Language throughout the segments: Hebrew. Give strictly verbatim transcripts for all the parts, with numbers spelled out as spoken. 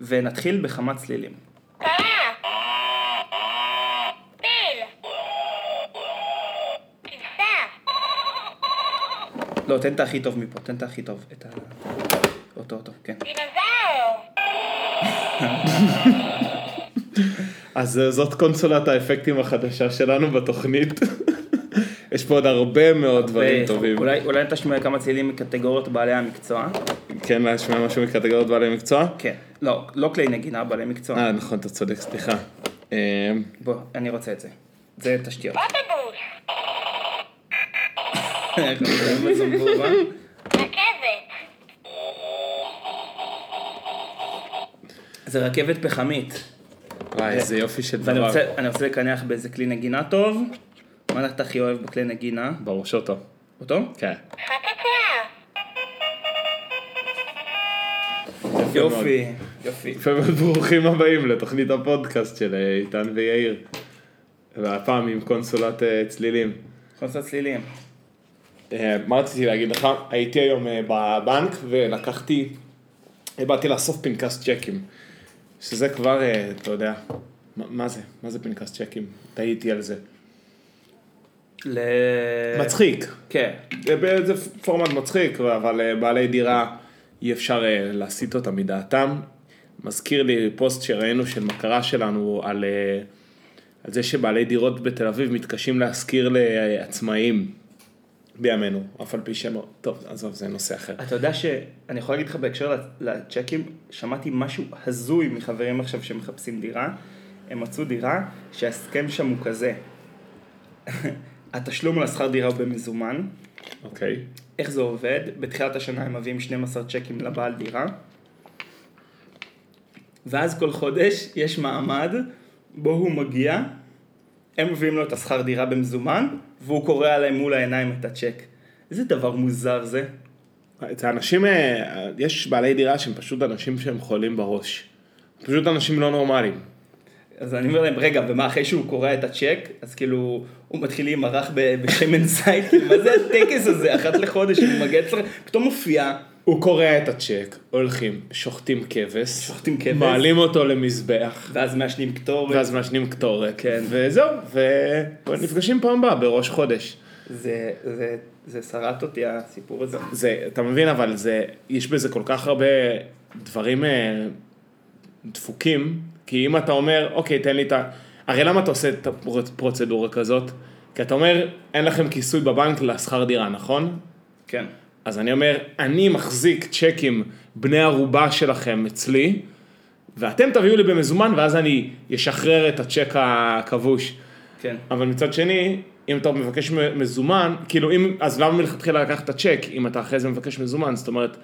ונתחיל בכמה צלילים. לא, תן את הכי טוב מפה, תן את הכי טוב, את ה... אותו, אותו, כן. אז זאת קונסולת האפקטים החדשה שלנו בתוכנית. יש פה עוד הרבה מאוד דברים טובים. אולי, אולי תשמע כמה צלילים מקטגוריות בעלי המקצוע. כן, להשמע משהו מקטגוריות בעלי מקצוע? כן. לא, לא כלי נגינה, בעלי מקצוע. אה, נכון, אתה צודק, סליחה. בוא, אני רוצה את זה. זה תשתיות. זה רכבת פחמית. וואי, איזה יופי של דבר. אני רוצה לקנח באיזה כלי נגינה טוב. מה אתה הכי אוהב בכלי נגינה? ברור שאותו. אותו? כן. יופי, יופי. ברוכים הבאים לתוכנית הפודקאסט של איתן ויאיר. והפעם עם קונסולת צלילים. קונסולת צלילים. מה רציתי להגיד לך? הייתי היום בבנק ולקחתי, באתי לאסוף פנקס צ'קים, שזה כבר, אתה יודע, מה זה? מה זה פנקס צ'קים? תהיתי על זה. מצחיק. כן. זה פורמט מצחיק, אבל בעלי דירה אי אפשר להסיט אותם מדעתם. מזכיר לי פוסט שראינו של מכרה שלנו על זה שבעלי דירות בתל אביב מתקשים להזכיר לעצמאים. בימינו, אף על פי שמו, טוב, עזוב, זה נושא אחר. אתה יודע שאני יכול להגיד לך בהקשר לצ'קים, שמעתי משהו הזוי מחברים עכשיו שמחפשים דירה, הם מצאו דירה שהסכם שם הוא כזה, התשלום לשכר דירה הוא במזומן, אוקיי. איך זה עובד? בתחילת השנה הם מביאים שנים עשר צ'קים לבעל דירה, ואז כל חודש יש מעמד בו הוא מגיע, הם מביאים לו את השכר דירה במזומן, והוא קורא עליהם מול העיניים את הצ'ק. איזה דבר מוזר זה. את האנשים, יש בעלי דירה שהם פשוט אנשים שהם חולים בראש. פשוט אנשים לא נורמליים. אז אני אומר להם, רגע, ומה אחרי שהוא קורא את הצ'ק, אז כאילו, הוא מתחיל עם ערך בשמן זית, מה זה הטקס הזה? אחת לחודש, הוא מגיע אצלך, פתאום מופיע. הוא קורא את הצ'ק, הולכים, שוחטים כבש, שוחטים כבש, מעלים אותו למזבח, ואז מעשנים קטורת, ואז מעשנים קטורת, כן, וזהו, ונפגשים פעם הבאה בראש חודש. זה, זה, זה שרט אותי הסיפור הזה. זה, אתה מבין, אבל זה, יש בזה כל כך הרבה דברים דפוקים, כי אם אתה אומר, אוקיי, תן לי את ה... הרי למה אתה עושה את הפרוצדורה כזאת? כי אתה אומר, אין לכם כיסוי בבנק לשכר דירה, נכון? כן. אז אני אומר, אני מחזיק צ'קים בני ערובה שלכם אצלי, ואתם תביאו לי במזומן, ואז אני אשחרר את הצ'ק הכבוש. כן. אבל מצד שני, אם אתה מבקש מזומן, כאילו, אם, אז למה מלכתחילה לקחת את הצ'ק, אם אתה אחרי זה מבקש מזומן? זאת אומרת,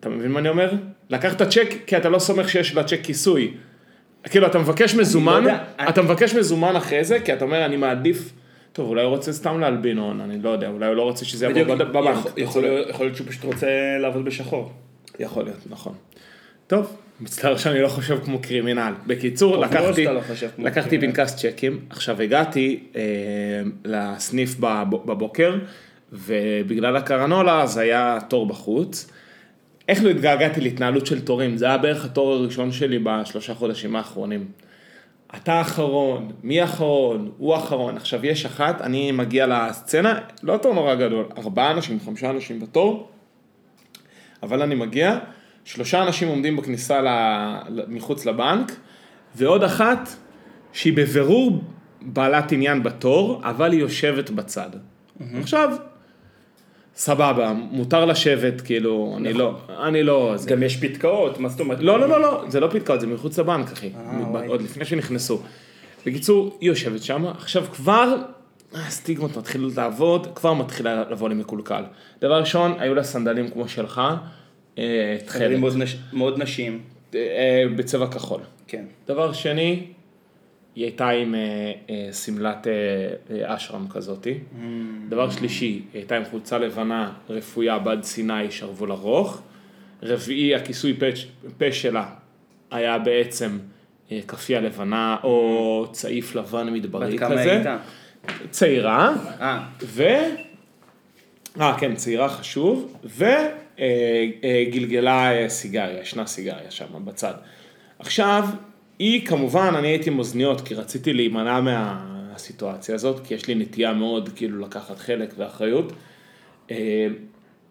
אתה מבין מה אני אומר? לקחת את הצ'ק, כי אתה לא סומך שיש לצ'ק כיסוי. כאילו, אתה מבקש מזומן, לא יודע, אתה אני... מבקש מזומן אחרי זה, כי אתה אומר, אני מעדיף... טוב, אולי הוא רוצה סתם להלבין הון, אני לא יודע, אולי הוא לא רוצה שזה יעבור בבנק. יכול להיות שהוא פשוט רוצה לעבוד בשחור. יכול להיות, נכון. טוב, מצטער שאני לא חושב כמו קרימינל. בקיצור, לקחתי פנקס צ'קים, עכשיו הגעתי לסניף בבוקר, ובגלל הקרנולה, אז היה תור בחוץ. איך לא התגעגעתי להתנהלות של תורים? זה היה בערך התור הראשון שלי בשלושה חודשים האחרונים. אתה אחרון, מי אחרון, הוא אחרון. עכשיו יש אחת, אני מגיע לסצנה, לא תור נורא גדול, ארבעה אנשים, חמישה אנשים בתור, אבל אני מגיע, שלושה אנשים עומדים בכניסה מחוץ לבנק, ועוד אחת שהיא בבירור בעלת עניין בתור, אבל היא יושבת בצד. עכשיו, סבבה, מותר לשבת, כאילו, אני לא, אני לא... גם יש פתקאות, מה זאת אומרת? לא, לא, לא, זה לא פתקאות, זה מחוץ לבנק, אחי, עוד לפני שנכנסו. בקיצור, היא יושבת שם, עכשיו כבר, הסטיגמות מתחילות לעבוד, כבר מתחילה לבוא לי מקולקל. דבר ראשון, היו לה סנדלים כמו שלך, סנדלים מאוד נשים. בצבע כחול. כן. דבר שני, היא הייתה עם סמלת אשרם כזאת. דבר שלישי, היא הייתה עם חולצה לבנה, רפויה, בד סיני, שרבול ארוך. רביעי, הכיסוי פה שלה היה בעצם כפיה לבנה, או צעיף לבן מדברי כזה. בת כמה הייתה? צעירה. אה. ו... אה, כן, צעירה חשוב. גלגלה סיגריה, ישנה סיגריה שם בצד. עכשיו, היא כמובן, אני הייתי עם אוזניות, כי רציתי להימנע מהסיטואציה הזאת, כי יש לי נטייה מאוד כאילו לקחת חלק ואחריות.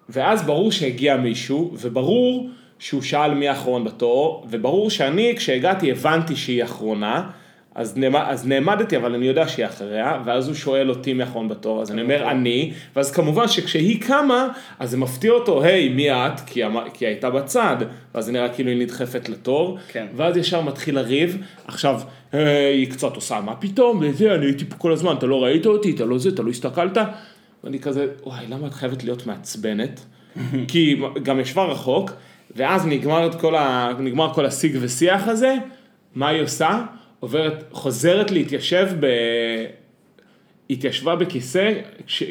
ואז ברור שהגיע מישהו, וברור שהוא שאל מי האחרון בתור, וברור שאני כשהגעתי הבנתי שהיא אחרונה, אז, נעמד, אז נעמדתי, אבל אני יודע שהיא אחריה, ואז הוא שואל אותי מי האחרון בתור, אז אני אומר אני, ואז כמובן שכשהיא קמה, אז זה מפתיע אותו, היי, מי את? כי היא הייתה בצד, ואז זה נראה כאילו היא נדחפת לתור, כן. ואז ישר מתחיל לריב, עכשיו, היא קצת עושה מה פתאום, וזה, אני הייתי פה כל הזמן, אתה לא ראית אותי, אתה לא זה, אתה לא הסתכלת, ואני כזה, וואי, למה את חייבת להיות מעצבנת? כי גם ישבה רחוק, ואז נגמר כל, ה... נגמר כל השיג ושיח הזה, מה היא עושה? עוברת, חוזרת להתיישב, ב... התיישבה בכיסא ש...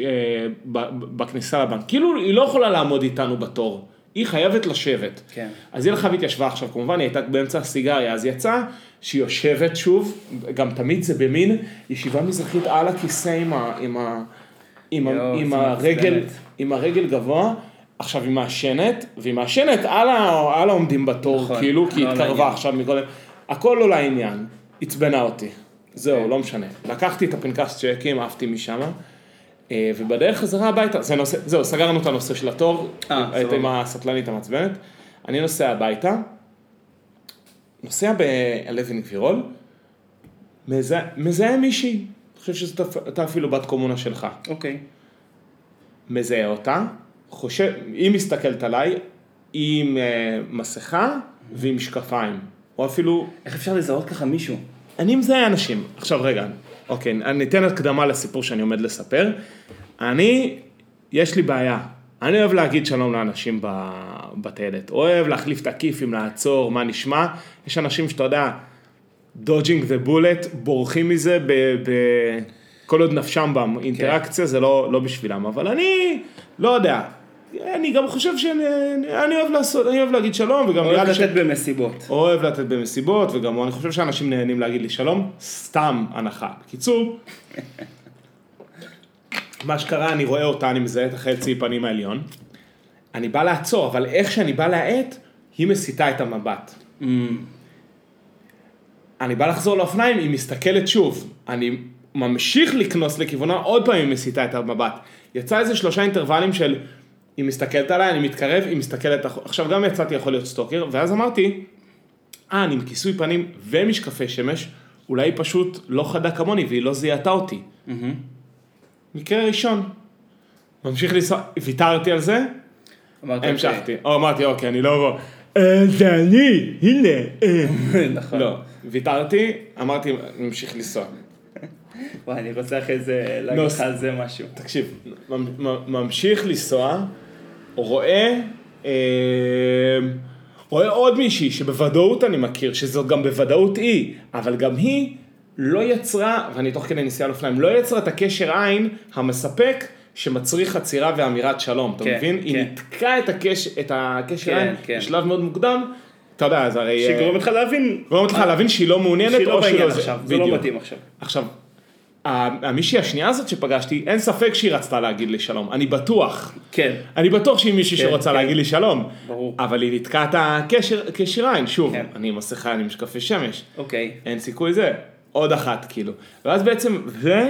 ב... בכניסה לבנק. כאילו היא לא יכולה לעמוד איתנו בתור, היא חייבת לשבת. כן. אז היא הלכה והתיישבה עכשיו, כמובן היא הייתה באמצע הסיגריה, אז יצא שהיא יושבת שוב, גם תמיד זה במין ישיבה מזרחית על הכיסא עם, ה... עם, ה... עם, יו, ה... עם הרגל, עם הרגל גבוה, עכשיו היא מעשנת, והיא מעשנת על, ה... על העומדים בתור, נכון, כאילו, כי היא לא התקרבה עכשיו מכל... הכל לא לעניין. הצבנה אותי, זהו, לא משנה. לקחתי את הפנקס צ'קים, עפתי משם, ובדרך חזרה הביתה, זה נושא, זהו, סגרנו את הנושא של התור, הייתי עם הסטלנית המצבנת, אני נוסע הביתה, נוסע באלווין גבירול, מזהה מישהי, אני חושב שאתה אפילו בת קומונה שלך. אוקיי. מזהה אותה, חושב, היא מסתכלת עליי, היא עם מסכה ועם משקפיים. או אפילו... איך אפשר לזהות ככה מישהו? אני מזהה אנשים. עכשיו רגע, אוקיי, אני אתן הקדמה לסיפור שאני עומד לספר. אני, יש לי בעיה. אני אוהב להגיד שלום לאנשים בתלת. אוהב להחליף תקיפים, לעצור, מה נשמע. יש אנשים שאתה יודע, דודג'ינג ובולט, בורחים מזה, כל עוד נפשם באינטראקציה, זה לא בשבילם. אבל אני לא יודע. אני גם חושב שאני אני אוהב לעשות, אני אוהב להגיד שלום, וגם אוהב לתת ש... במסיבות. אוהב לתת במסיבות, וגם אני חושב שאנשים נהנים להגיד לי שלום, סתם הנחה. בקיצור, מה שקרה, אני רואה אותה, אני מזהה את החצי פנים העליון, אני בא לעצור, אבל איך שאני בא להעט, היא מסיטה את המבט. Mm. אני בא לחזור לאופניים, היא מסתכלת שוב, אני ממשיך לקנוס לכיוונה, עוד פעם היא מסיטה את המבט. יצא איזה שלושה אינטרוולים של... היא מסתכלת עליי, אני מתקרב, היא מסתכלת... עכשיו גם יצאתי, יכול להיות סטוקר, ואז אמרתי, אה, אני עם כיסוי פנים ומשקפי שמש, אולי היא פשוט לא חדה כמוני, והיא לא זיהתה אותי. Mm-hmm. מקרה ראשון. ממשיך לנסוע, ויתרתי על זה, המשכתי. או, אמרתי, אוקיי, אני לא רואה. זה אני, הנה. נכון. לא, ויתרתי, אמרתי, ממשיך לנסוע. וואי, אני רוצה אחרי זה להגיד לך על זה משהו. תקשיב, ממשיך לנסוע, רואה, רואה עוד מישהי שבוודאות אני מכיר, שזאת גם בוודאות היא, אבל גם היא לא יצרה, ואני תוך כדי נסיעה לאופניים, לא יצרה את הקשר עין המספק שמצריך עצירה ואמירת שלום, אתה מבין? היא נתקעה את הקשר עין בשלב מאוד מוקדם, אתה יודע, אז הרי... שגורם אותך להבין... גורם אותך להבין שהיא לא מעוניינת או שהיא לא... זה לא מתאים עכשיו. עכשיו, המישהי השנייה הזאת שפגשתי, אין ספק שהיא רצתה להגיד לי שלום. אני בטוח. כן. אני בטוח שהיא מישהי שרוצה להגיד לי שלום. ברור. אבל היא נתקעה את הקשר עין. שוב, אני מסכה, אני משקפי שמש. אוקיי. אין סיכוי זה. עוד אחת, כאילו. ואז בעצם, זה...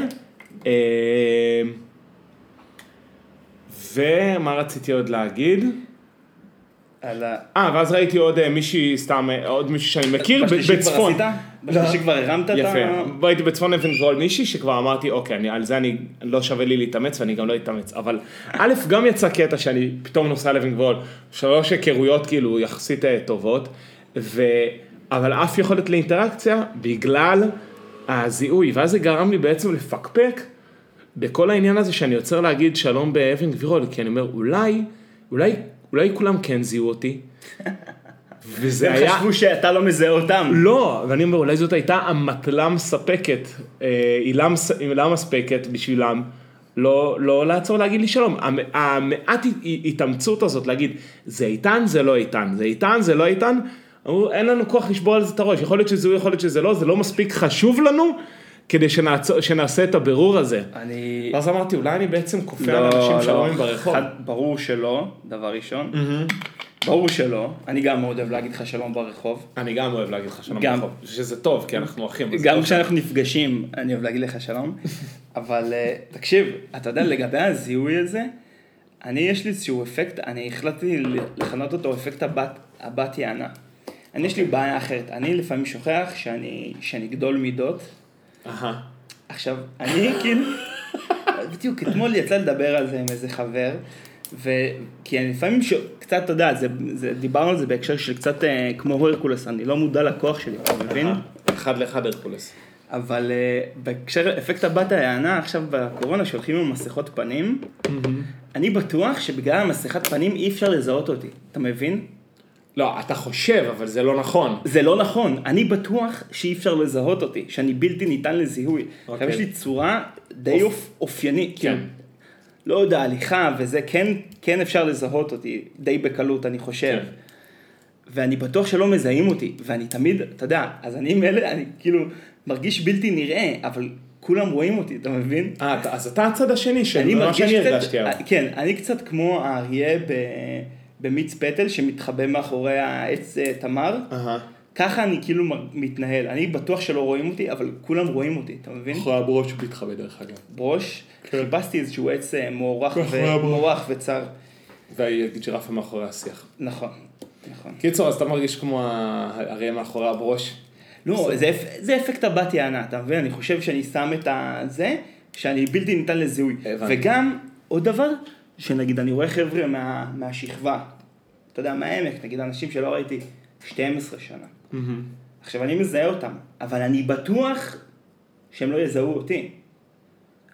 ומה רציתי עוד להגיד? אה, ואז ראיתי עוד מישהי סתם, עוד מישהי שאני מכיר, בצפון. בשביל שכבר הרמת את ה... יפה, הייתי בצפון אבן גול מישהי שכבר אמרתי, אוקיי, על זה אני לא שווה לי להתאמץ ואני גם לא אתאמץ, אבל א', גם יצא קטע שאני פתאום נוסע לאבן גול, שלוש היכרויות כאילו יחסית טובות, אבל אף יכולת לאינטראקציה בגלל הזיהוי, ואז זה גרם לי בעצם לפקפק בכל העניין הזה שאני יוצר להגיד שלום באבן גבירול, כי אני אומר, אולי, אולי, אולי כולם כן זיהו אותי, וזה היה... הם חשבו שאתה לא מזהה אותם. לא, ואני אומר, אולי זאת הייתה המטלה מספקת, עילה מספקת בשבילם, לא, לא לעצור להגיד לי שלום. המעט התאמצות הזאת להגיד, זה איתן, זה לא איתן, זה איתן, זה לא איתן, אין לנו כוח לשבור על זה את הראש, יכול להיות שזה הוא, יכול להיות שזה לא, זה לא מספיק חשוב לנו, כדי שנעשה את הבירור הזה. ואז אמרתי, אולי אני בעצם כופה על אנשים שלומים ברחוב. ברור שלא, דבר ראשון. ברור שלא. אני גם אוהב להגיד לך שלום ברחוב. אני גם אוהב להגיד לך שלום ברחוב. שזה טוב, כי אנחנו אחים. גם כשאנחנו נפגשים, אני אוהב להגיד לך שלום. אבל תקשיב, אתה יודע, לגבי הזיהוי הזה, אני יש לי איזשהו אפקט, אני החלטתי לכנות אותו אפקט הבת יענה. אני יש לי בעיה אחרת. אני לפעמים שוכח שאני גדול מידות. אהה. עכשיו, אני כאילו, בדיוק, אתמול יצא לדבר על זה עם איזה חבר, וכי אני לפעמים שקצת, אתה יודע, דיברנו על זה בהקשר של קצת כמו הרקולס, אני לא מודע לכוח שלי, אתה מבין? אחד לאחד הרקולס. אבל בהקשר, אפקט הבת היענה, עכשיו בקורונה שהולכים עם מסכות פנים, אני בטוח שבגלל המסכת פנים אי אפשר לזהות אותי, אתה מבין? לא, אתה חושב, אבל זה לא נכון. זה לא נכון. אני בטוח שאי אפשר לזהות אותי, שאני בלתי ניתן לזיהוי. עכשיו יש לי צורה די אופיינית. כן. לא יודע, הליכה וזה, כן אפשר לזהות אותי, די בקלות, אני חושב. ואני בטוח שלא מזהים אותי, ואני תמיד, אתה יודע, אז אני מאלה, אני כאילו מרגיש בלתי נראה, אבל כולם רואים אותי, אתה מבין? אז אתה הצד השני של מה שאני הרגשתי. כן, אני קצת כמו האריה ב... במיץ פטל שמתחבא מאחורי העץ תמר, ככה אני כאילו מתנהל, אני בטוח שלא רואים אותי, אבל כולם רואים אותי, אתה מבין? אחרי הברוש מתחבא דרך אגב. ברוש, חיפשתי איזשהו עץ מורח וצר. והג'ירפה מאחורי השיח. נכון, נכון. קיצור, אז אתה מרגיש כמו הרי מאחורי הברוש? לא, זה אפקט הבת יענה, אתה מבין? אני חושב שאני שם את זה, שאני בלתי ניתן לזיהוי. וגם, עוד דבר, שנגיד אני רואה חבר'ה מה, מהשכבה, אתה יודע, מהעמק, נגיד אנשים שלא ראיתי שתים עשרה שנה. Mm-hmm. עכשיו אני מזהה אותם, אבל אני בטוח שהם לא יזהו אותי,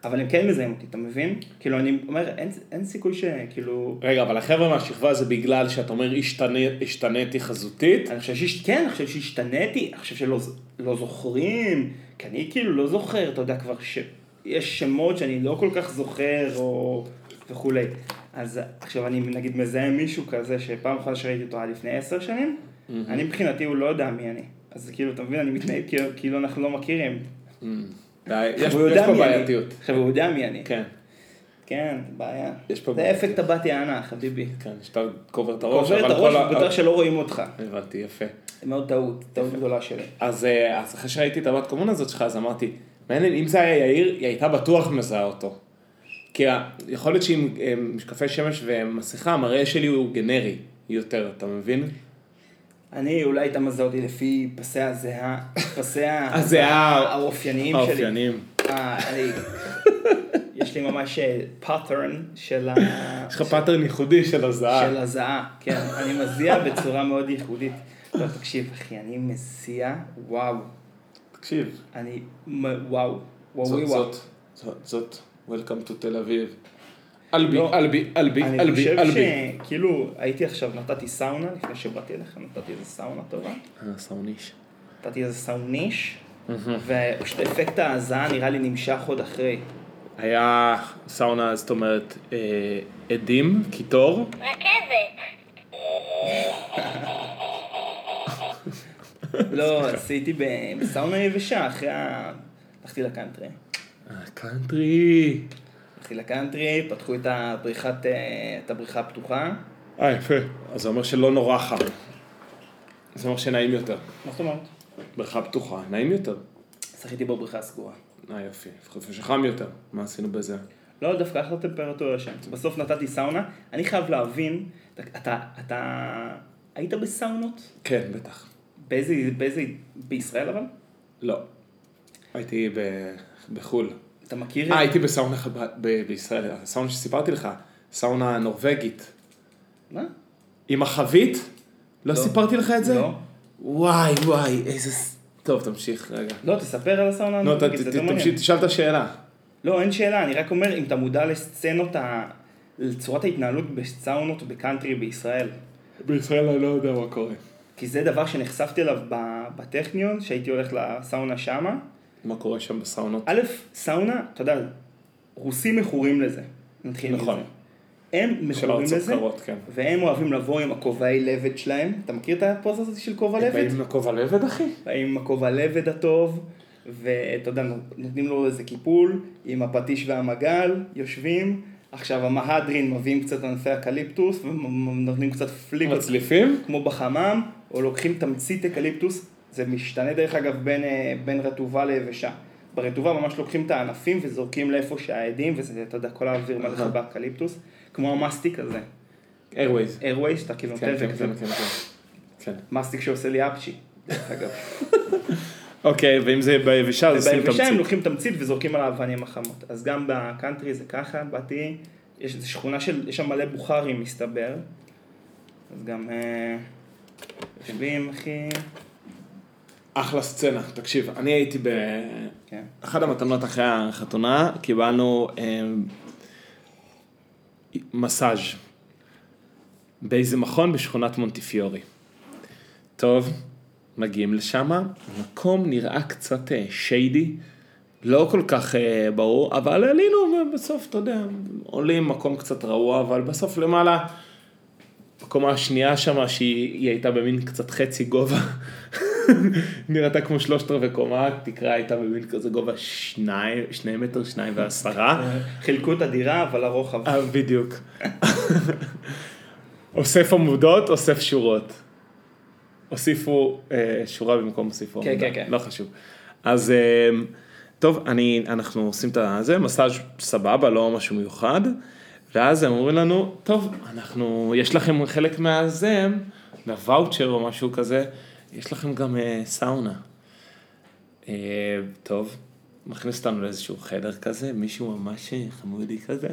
אבל הם כן מזהים אותי, אתה מבין? כאילו אני אומר, אין, אין סיכוי שכאילו... רגע, אבל החבר'ה מהשכבה זה בגלל שאתה אומר, השתניתי חזותית? אני חושב שיש... כן, אני חושב שהשתניתי, אני חושב שלא לא זוכרים, כי אני כאילו לא זוכר, אתה יודע כבר שיש שמות שאני לא כל כך זוכר, או... וכולי. אז עכשיו אני נגיד מזהה מישהו כזה שפעם אחת שראיתי אותו לפני עשר שנים, אני מבחינתי הוא לא יודע מי אני. אז כאילו, אתה מבין, אני מתנהג כאילו אנחנו לא מכירים. יש פה בעייתיות. עכשיו הוא יודע מי אני. כן. כן, בעיה. זה אפקט הבת יענה, חביבי. כן, שאתה קובר את הראש. קובר את הראש, בטח שלא רואים אותך. הבנתי, יפה. זה מאוד טעות, טעות גדולה שלי. אז אחרי שראיתי את הבת קומון הזאת שלך, אז אמרתי, אם זה היה יאיר, היא הייתה בטוח מזהה אותו. כי יכול להיות שעם משקפי שמש ומסכה, המראה שלי הוא גנרי יותר, אתה מבין? אני אולי הייתה מזהה אותי לפי פסי הזהה, פסי הזהה האופיינים שלי. האופיינים. יש לי ממש פאטרן של ה... יש לך פאטרן ייחודי של הזהה. של הזהה, כן. אני מזיע בצורה מאוד ייחודית. לא, תקשיב, אחי, אני מזיע, וואו. תקשיב. אני, וואו. וואוי וואו. זאת. Welcome to Tel Aviv. אלבי, אלבי, אלבי, אלבי. אני חושב שכאילו הייתי עכשיו, נתתי סאונה, לפני שבאתי אליך, נתתי איזה סאונה טובה. סאוניש. נתתי איזה סאוניש, ופשוט אפקט ההזעה נראה לי נמשך עוד אחרי. היה סאונה, זאת אומרת, עדים, קיטור. רכבת. לא, עשיתי בסאונה יבשה, אחרי ה... הלכתי לקאנטרי. הקאנטרי. הלכתי לקאנטרי, פתחו את הבריכה הפתוחה. אה, יפה. אז זה אומר שלא נורא חם. זה אומר שנעים יותר. מה זאת אומרת? בריכה פתוחה, נעים יותר. שחיתי בו בריכה סגורה. אה, יופי. שחם יותר. מה עשינו בזה? לא, דווקא אחלה טמפרטורה שם. בסוף נתתי סאונה. אני חייב להבין, אתה היית בסאונות? כן, בטח. באיזה, בישראל אבל? לא. הייתי ב... בחול. אתה מכיר? אה, הייתי בסאונה בישראל, הסאונה שסיפרתי לך, סאונה נורווגית. מה? עם החבית? לא סיפרתי לך את זה? לא. וואי, וואי, איזה... טוב, תמשיך רגע. לא, תספר על הסאונה הנורווגית, זה תמשיך. תמשיך, תשאל את השאלה. לא, אין שאלה, אני רק אומר, אם אתה מודע לסצנות, לצורת ההתנהלות בסאונות בקאנטרי בישראל. בישראל אני לא יודע מה קורה. כי זה דבר שנחשפתי אליו בטכניון, שהייתי הולך לסאונה שמה, מה קורה שם בסאונות? א', סאונה, אתה יודע, רוסים מכורים לזה. נתחיל נכון. לזה. הם מכורים לזה, קרות, כן. והם אוהבים לבוא עם הכובעי לבד שלהם. אתה מכיר את הפוז הזאת של כובע לבד? באים עם הכובע לבד, אחי? באים עם הכובע לבד הטוב, ואתה יודע, נותנים לו איזה קיפול עם הפטיש והמגל, יושבים, עכשיו המהדרין מביאים קצת ענפי אקליפטוס ונותנים קצת פליפות. מצליפים? כמו בחמם, או לוקחים תמצית אקליפטוס, זה משתנה דרך אגב בין, בין רטובה ליבשה. ברטובה ממש לוקחים את הענפים וזורקים לאיפה שהעדים, וזה, אתה יודע, כל האוויר מלך באקליפטוס, כמו המסטיק הזה. איירווייז. איירווייז, אתה כאילו נותן וכזה. מסטיק שעושה לי אפצ'י, דרך אגב. אוקיי, ואם זה ביבשה, אז עושים תמצית. וביבשה הם לוקחים תמצית וזורקים על האבנים החמות. אז גם בקאנטרי זה ככה, באתי, יש איזו שכונה של, יש שם מלא בוכרים מסתבר. אז גם, יושבים, אחי. אחלה סצנה, תקשיב, אני הייתי באחד המתנות אחרי החתונה, קיבלנו מסאז' באיזה מכון בשכונת מונטיפיורי. טוב, מגיעים לשם, המקום נראה קצת שיידי, לא כל כך ברור, אבל עלינו ובסוף, אתה יודע, עולים מקום קצת רעוע, אבל בסוף למעלה, מקומה השנייה שם שהיא הייתה במין קצת חצי גובה, נראתה כמו שלושת רבעי קומה, תקרה הייתה במין כזה גובה שני, שני מטר, שניים ועשרה. חילקו את הדירה, אבל הרוחב. בדיוק. אוסף עמודות, אוסף שורות. אוסיפו שורה במקום אוסיפו עמודה. כן, כן, כן. לא חשוב. אז טוב, אנחנו עושים את זה, מסאז' סבבה, לא משהו מיוחד, ואז הם אומרים לנו, טוב, יש לכם חלק מהזה, מהוואוצ'ר או משהו כזה, יש לכם גם סאונה. טוב, מכניס אותנו לאיזשהו חדר כזה, מישהו ממש חמודי כזה.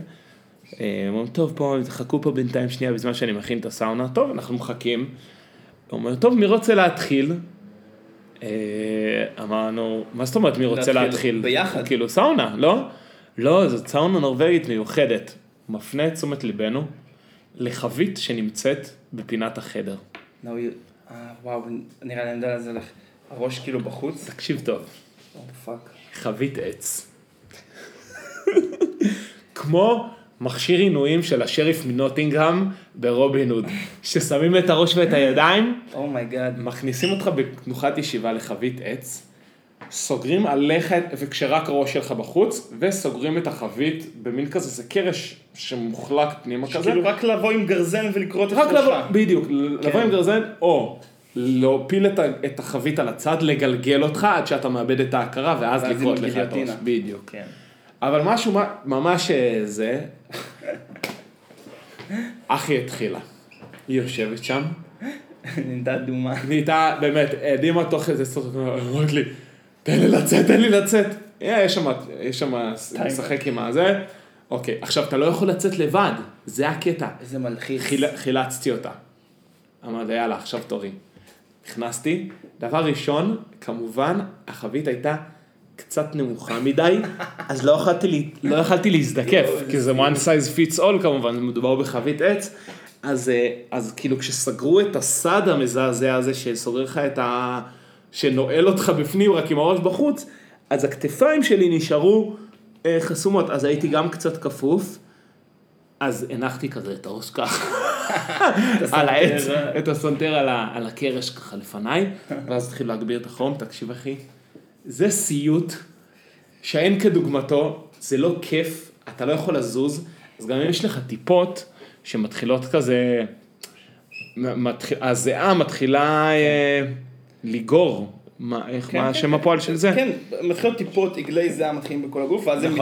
אומרים, טוב, פה, תחכו פה בינתיים שנייה בזמן שאני מכין את הסאונה. טוב, אנחנו מחכים. הוא אומר, טוב, מי רוצה להתחיל? אמרנו, מה זאת אומרת מי רוצה להתחיל? ביחד. כאילו, סאונה, לא? לא, זאת סאונה נורווגית מיוחדת. מפנה את תשומת ליבנו לחבית שנמצאת בפינת החדר. נו, יו. וואו, נראה לי נדע לזה לך, הראש כאילו בחוץ. תקשיב טוב. או פאק. חבית עץ. כמו מכשיר עינויים של השריף מנוטינגהם ברובין הוד, ששמים את הראש ואת הידיים, אומייגאד, מכניסים אותך בתנוחת ישיבה לחבית עץ, סוגרים עליך, וכשרק ראש שלך בחוץ, וסוגרים את החבית במין כזה, זה קרש שמוחלק פנימה כזה. שכאילו רק לבוא עם גרזן ולקרות את ראשך. בדיוק, לבוא עם גרזן, או להופיל את החבית על הצד, לגלגל אותך עד שאתה מאבד את ההכרה, ואז לקרות לך את ראש. בדיוק. אבל משהו ממש זה, אחי התחילה. היא יושבת שם. נהייתה דומה. נהייתה באמת, דימה תוך איזה סרט, אומרת לי, תן לי לצאת, תן לי לצאת. יש שם משחק עם הזה. אוקיי, עכשיו אתה לא יכול לצאת לבד. זה הקטע. איזה מלחיץ. חילצתי אותה. אמרתי, יאללה, עכשיו תורי. נכנסתי. דבר ראשון, כמובן, החבית הייתה קצת נמוכה מדי, אז לא יכלתי להזדקף, כי זה one size fits all כמובן, מדובר בחבית עץ. אז כאילו כשסגרו את הסד המזעזע הזה, שסוגר לך את ה... שנועל אותך בפנים רק עם הראש בחוץ, אז הכתפיים שלי נשארו אה, חסומות, אז הייתי גם קצת כפוף, אז הנחתי כזה את הראש ככה, על העץ, את הסנטר על, ה, על הקרש ככה לפניי, ואז התחיל להגביר את החום, תקשיב אחי, זה סיוט שאין כדוגמתו, זה לא כיף, אתה לא יכול לזוז, אז גם אם יש לך טיפות שמתחילות כזה, מתח... הזיעה מתחילה... אה, ליגור, איך, מה השם הפועל של זה? כן, מתחילות טיפות, עגלי זהה מתחילים בכל הגוף, ואז הם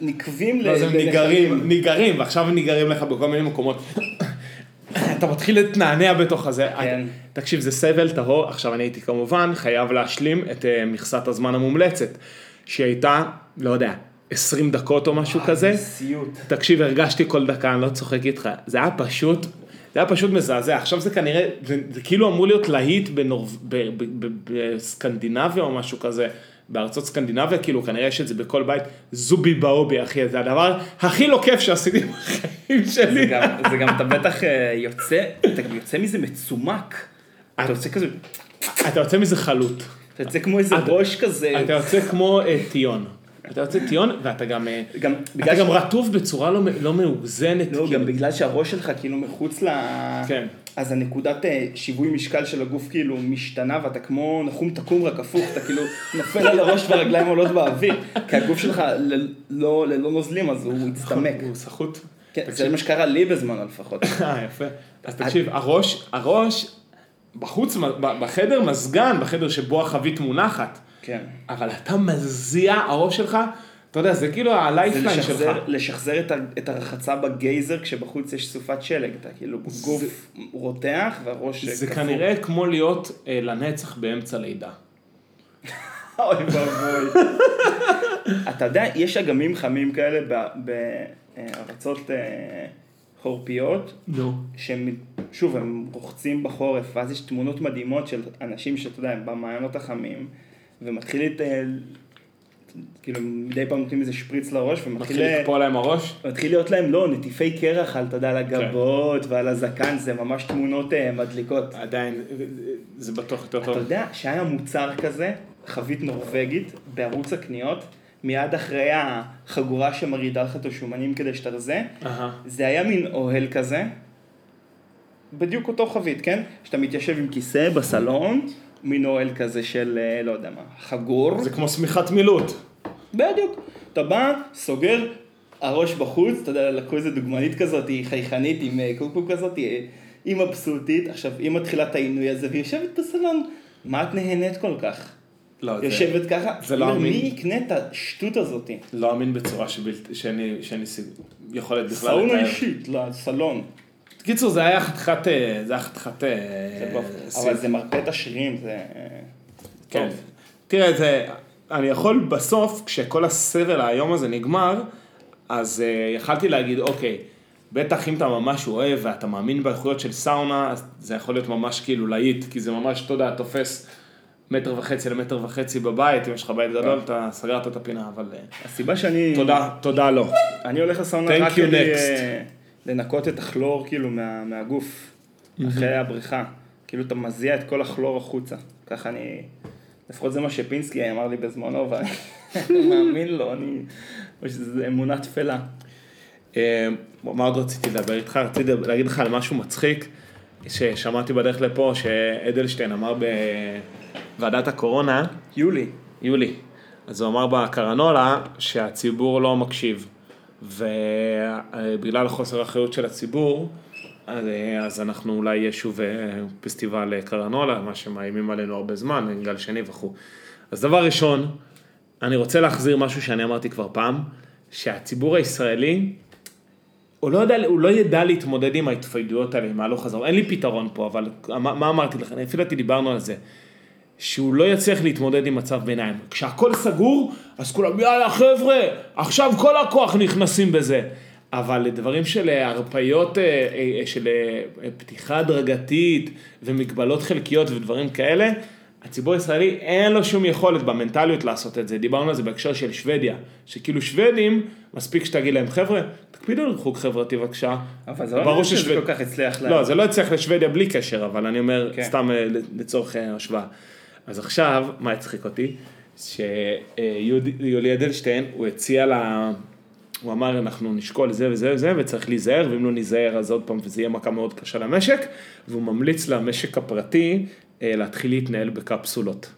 נקבים לנחלים. ניגרים, ועכשיו ניגרים לך בכל מיני מקומות. אתה מתחיל לתנענע בתוך הזה. תקשיב, זה סבל טהור, עכשיו אני הייתי כמובן חייב להשלים את מכסת הזמן המומלצת, שהייתה, לא יודע, עשרים דקות או משהו כזה. סיוט. תקשיב, הרגשתי כל דקה, אני לא צוחק איתך. זה היה פשוט... זה היה פשוט מזעזע, עכשיו זה כנראה, זה, זה כאילו אמור להיות להיט בסקנדינביה או משהו כזה, בארצות סקנדינביה, כאילו כנראה יש את זה בכל בית, זובי באובי אחי, זה הדבר הכי לא כיף שעשיתי בחיים שלי. זה גם, זה גם אתה בטח יוצא, אתה גם יוצא מזה מצומק, אתה יוצא כזה, אתה יוצא מזה חלוט. אתה יוצא כמו איזה ראש כזה. אתה יוצא כמו טיון. אתה יוצא טיון, ואתה גם, גם, אתה גם ש... רטוב בצורה לא, לא מאוזנת. לא, כאילו. גם בגלל שהראש שלך כאילו מחוץ ל... כן. אז הנקודת שיווי משקל של הגוף כאילו משתנה, ואתה כמו נחום תקום רק הפוך, אתה כאילו נופל על הראש והרגליים עולות באוויר, כי הגוף שלך ללא נוזלים, אז הוא הצטמק. הוא סחוט. זה מה שקרה לי בזמן לפחות. אה, יפה. אז תקשיב, הראש, הראש, בחוץ, בחדר מזגן, בחדר שבו החבית מונחת. כן. אבל אתה מזיע הראש שלך, אתה יודע, זה כאילו הלייפליין שלך. זה לשחזר את הרחצה בגייזר, כשבחוץ יש סופת שלג, אתה כאילו גוף רותח והראש כפור. זה כנראה כמו להיות לנצח באמצע לידה. אוי בבוי. אתה יודע, יש אגמים חמים כאלה בארצות חורפיות. נו. ששוב, הם רוחצים בחורף, ואז יש תמונות מדהימות של אנשים שאתה יודע, הם במעיינות החמים, ומתחיל להתאהל... כאילו מדי פעם נותנים איזה שפריץ לראש ומתחיל לקפוא להם הראש, מתחיל להיות להם לא, נטיפי קרח על תדע על הגבות ועל הזקן, זה ממש תמונות מדליקות. עדיין זה בטוח יותר טוב. אתה יודע שהיה מוצר כזה, חבית נורווגית בערוץ הקניות, מיד אחרי החגורה שמרידה לך את השומנים כדי שתרזה, זה היה מין אוהל כזה, בדיוק אותו חבית, כן? שאתה מתיישב עם כיסא בסלון, מין אוהל כזה של, לא יודע מה, חגור. זה כמו סמיכת מילות. בדיוק. אתה בא, סוגר, הראש בחוץ, אתה יודע, לקחו איזה דוגמנית כזאת, היא חייכנית, עם קוקו כזאת, היא מבסוטית. עכשיו, היא מתחילה את העינוי הזה, והיא יושבת בסלון. מה את נהנית כל כך? לא, זה... יושבת ככה. זה לא אמין. מי יקנה את השטות הזאת? לא אמין בצורה שאני יכולת בכלל... סאונה אישית לסלון. קיצור, זה היה חתכת, זה היה חתכת... אבל זה מרפא את השרירים, זה... כן. תראה, זה, אני יכול בסוף, כשכל הסבל היום הזה נגמר, אז יכלתי להגיד, אוקיי, בטח אם אתה ממש אוהב, ואתה מאמין באיכויות של סאונה, אז זה יכול להיות ממש כאילו להיט, כי זה ממש, אתה יודע, תופס מטר וחצי למטר וחצי בבית, אם יש לך בית גדול, אתה סגרת את הפינה, אבל... הסיבה שאני... תודה, תודה לא. אני הולך לסאונה רק כדי... לנקות את הכלור, כאילו, מה, מהגוף, אחרי הבריכה. כאילו, אתה מזיע את כל הכלור החוצה. ככה אני... לפחות זה מה שפינסקי אמר לי בזמנו, ואני מאמין לו, אני... זה אמונה תפלה. מה עוד רציתי לדבר איתך? רציתי להגיד לך על משהו מצחיק, ששמעתי בדרך לפה, שאדלשטיין אמר בוועדת הקורונה... יולי. יולי. אז הוא אמר בקרנולה, שהציבור לא מקשיב. ובגלל חוסר אחריות של הציבור, אז אנחנו אולי יש שוב פסטיבל קרנולה, מה שמאיימים עלינו הרבה זמן, גל שני וכו'. אז דבר ראשון, אני רוצה להחזיר משהו שאני אמרתי כבר פעם, שהציבור הישראלי, הוא לא יודע, הוא לא ידע להתמודד עם ההתפיידויות האלה, מה לא חזרו, אין לי פתרון פה, אבל מה אמרתי לכם? אפילו דיברנו על זה. שהוא לא יצליח להתמודד עם מצב ביניים. כשהכל סגור, אז כולם, יאללה חבר'ה, עכשיו כל הכוח נכנסים בזה. אבל לדברים של הרפאיות, של פתיחה הדרגתית, ומגבלות חלקיות ודברים כאלה, הציבור הישראלי אין לו שום יכולת במנטליות לעשות את זה. דיברנו על זה בהקשר של שוודיה, שכאילו שוודים, מספיק שתגיד להם, חבר'ה, תקפידו על ריחוק חברתי בבקשה. אבל זה לא נראה שזה כל כך הצליח להם. לא, זה לא הצליח לשוודיה בלי קשר, אבל אני אומר, סתם לצורך השוואה. אז עכשיו, מה הצחיק אותי? שיולי אדלשטיין, הוא הציע לה, הוא אמר, אנחנו נשקול זה וזה וזה, וצריך להיזהר, ואם לא נזהר, אז עוד פעם, וזה יהיה מכה מאוד קשה למשק, והוא ממליץ למשק הפרטי, להתחיל להתנהל בקפסולות.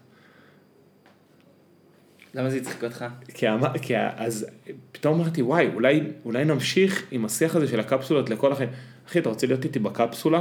למה זה הצחיק אותך? כי, כי אז פתאום אמרתי, וואי, אולי, אולי נמשיך עם השיח הזה של הקפסולות לכל החיים. אחי, אתה רוצה להיות איתי בקפסולה?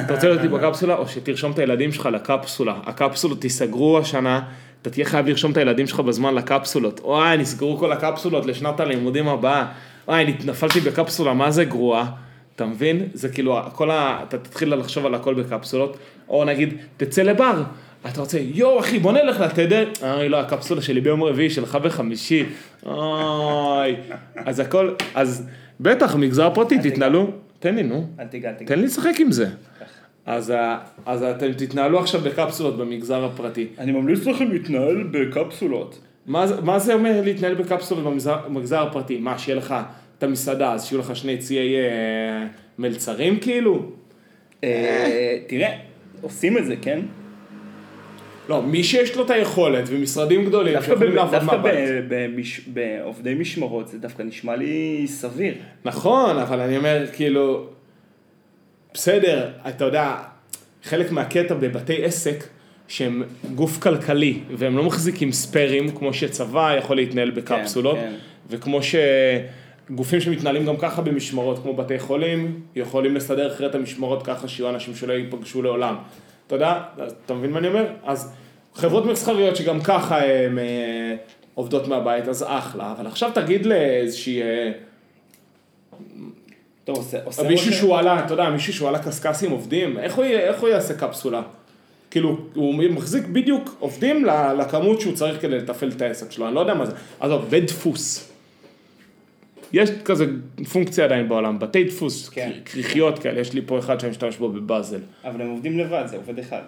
אתה רוצה להיות בקפסולה, או שתרשום את הילדים שלך לקפסולה. הקפסולות תיסגרו השנה, אתה תהיה חייב לרשום את הילדים שלך בזמן לקפסולות. אוי, נסגרו כל הקפסולות לשנת הלימודים הבאה. אוי, נפלתי בקפסולה, מה זה גרוע? אתה מבין? זה כאילו, כל ה... אתה תתחיל לחשוב על הכל בקפסולות, או נגיד, תצא לבר. אתה רוצה, יו אחי, בוא נלך לתדר. אוי, לא, הקפסולה שלי ביום רביעי, שלך בחמישי. אוי. אז הכל, אז בטח, מגזר פרטי, תתנהלו. תן לי, נו. אל תיגע, אל תיגע. תן לי לשחק עם זה. אז, אז אתם תתנהלו עכשיו בקפסולות במגזר הפרטי. אני ממליץ לכם להתנהל בקפסולות. מה, מה זה אומר להתנהל בקפסולות במגזר, במגזר הפרטי? מה, שיהיה לך את המסעדה, אז שיהיו לך שני ציי אה, מלצרים כאילו? אה, תראה, עושים את זה, כן? לא, מי שיש לו את היכולת ומשרדים גדולים שיכולים לעבוד מהבית. דווקא בעובדי משמרות זה דווקא נשמע לי סביר. נכון, אבל אני אומר, כאילו, בסדר, אתה יודע, חלק מהקטע בבתי עסק, שהם גוף כלכלי, והם לא מחזיקים ספרים, כמו שצבא יכול להתנהל בקפסולות, כן, כן. וכמו שגופים שמתנהלים גם ככה במשמרות, כמו בתי חולים, יכולים לסדר אחרי את המשמרות ככה, שיהיו אנשים שלא ייפגשו לעולם. אתה יודע, אתה מבין מה אני אומר? אז חברות מסחריות שגם ככה הם עובדות מהבית, אז אחלה, אבל עכשיו תגיד לאיזושהי... מישהו שהוא עלה, אתה יודע, מישהו שהוא עלה קסקסים עובדים, איך הוא יעשה קפסולה? כאילו, הוא מחזיק בדיוק עובדים לכמות שהוא צריך כדי לטפל את העסק שלו, אני לא יודע מה זה. אז עובד דפוס. יש כזה פונקציה עדיין בעולם, בתי דפוס, כריכיות כאלה, יש לי פה אחד שאני משתמש בו בבאזל. אבל הם עובדים לבד, זה עובד אחד.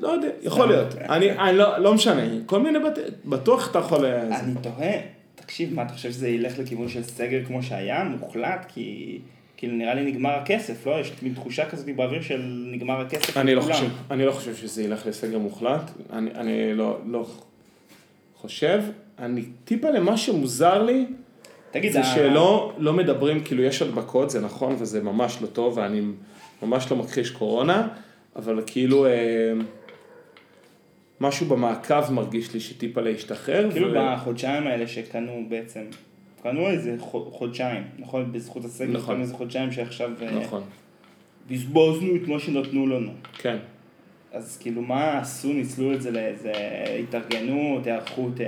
לא יודע, יכול להיות. אני לא משנה, כל מיני בתי, בטוח אתה יכול... אני תוהה. תקשיב, מה, אתה חושב שזה ילך לכיוון של סגר כמו שהיה, מוחלט, כי כאילו נראה לי נגמר הכסף, לא? יש מין תחושה כזאת באוויר של נגמר הכסף. אני לא חושב, אני לא חושב שזה ילך לסגר מוחלט, אני, אני לא, לא חושב, אני טיפה למה שמוזר לי, תגיד, זה שלא, לא מדברים, כאילו יש הדבקות, זה נכון, וזה ממש לא טוב, ואני ממש לא מכחיש קורונה, אבל כאילו... משהו במעקב מרגיש לי שטיפה להשתחרר. כאילו ו... בחודשיים האלה שקנו בעצם, קנו איזה חודשיים, נכון? בזכות הסגל, נכון. קנו איזה חודשיים שעכשיו... נכון. בזבוזנו את מה שנתנו לנו. כן. אז כאילו מה עשו, ניצלו את זה לאיזה התארגנות, הערכות...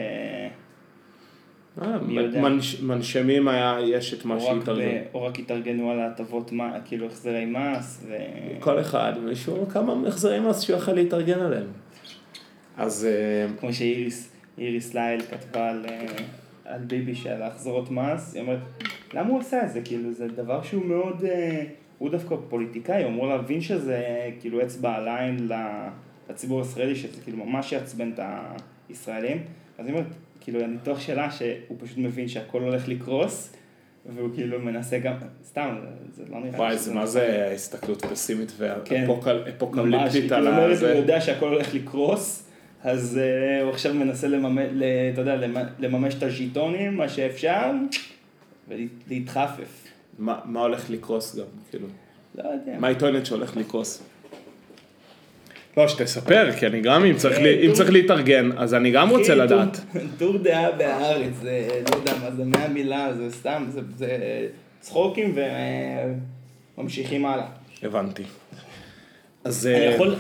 אה, מי יודע? מנש... מנשמים היה, יש את מה שהתארגנו. ב... או רק התארגנו על ההטבות, כאילו החזרי מס ו... כל אחד, ושוב כמה החזרי מס שהוא יכול להתארגן עליהם. אז... כמו שאיריס ליל כתבה על, על ביבי של החזרות מס, היא אומרת, למה הוא עושה את זה? כאילו, זה דבר שהוא מאוד, הוא דווקא פוליטיקאי, הוא אמור להבין שזה כאילו אצבע עליין לציבור הישראלי, שזה כאילו ממש יעצבן את הישראלים, אז היא אומרת, כאילו, הניתוח שלה שהוא פשוט מבין שהכל הולך לקרוס, והוא כאילו מנסה גם, סתם, זה לא נראה. וואי, זה מה זה ההסתכלות פסימית והאפוקליפטית על זה? ממש, הוא יודע שהכל הולך לקרוס, אז הוא עכשיו מנסה לממש את הז'יטונים, מה שאפשר, ולהתחפף. מה הולך לקרוס גם, כאילו? לא יודע. מה הטוענת שהולך לקרוס? לא, שתספר, כי אני גם, אם צריך להתארגן, אז אני גם רוצה לדעת. טור דעה בארץ, זה, לא יודע מה, זה מהמילה, זה סתם, זה צחוקים וממשיכים הלאה. הבנתי.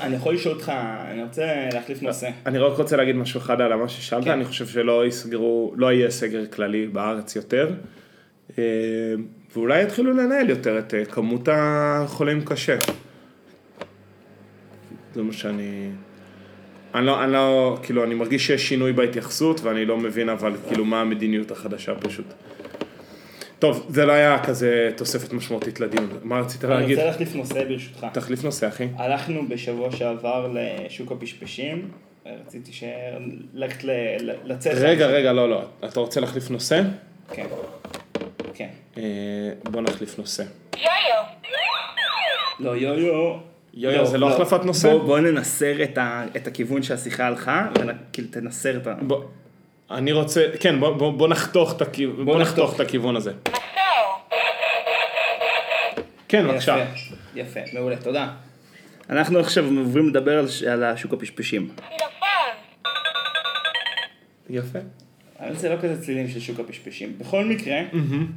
אני יכול לשאול אותך, אני רוצה להחליף נושא. אני רק רוצה להגיד משהו אחד על מה ששאלת, אני חושב שלא יסגרו, לא יהיה סגר כללי בארץ יותר, ואולי יתחילו לנהל יותר את כמות החולים קשה. זה מה שאני... אני לא, אני לא, כאילו, אני מרגיש שיש שינוי בהתייחסות, ואני לא מבין, אבל כאילו, מה המדיניות החדשה פשוט. טוב, זה לא היה כזה תוספת משמעותית לדיון. מה רצית להגיד? אני רוצה להחליף נושא ברשותך. תחליף נושא, אחי. הלכנו בשבוע שעבר לשוק הפשפשים, רציתי שלכת לצאת... רגע, רגע, לא, לא. אתה רוצה להחליף נושא? כן. כן. בוא נחליף נושא. יו-יו. לא, יו-יו. יו-יו, זה לא החלפת נושא? בוא ננסר את הכיוון שהשיחה הלכה, וכאילו תנסר את ה... אני רוצה, כן, בוא נחתוך את הכיוון הזה. כן, בבקשה. יפה, מעולה, תודה. אנחנו עכשיו עוברים לדבר על השוק הפשפשים. יפה. אבל זה לא כזה צלילים של שוק הפשפשים. בכל מקרה,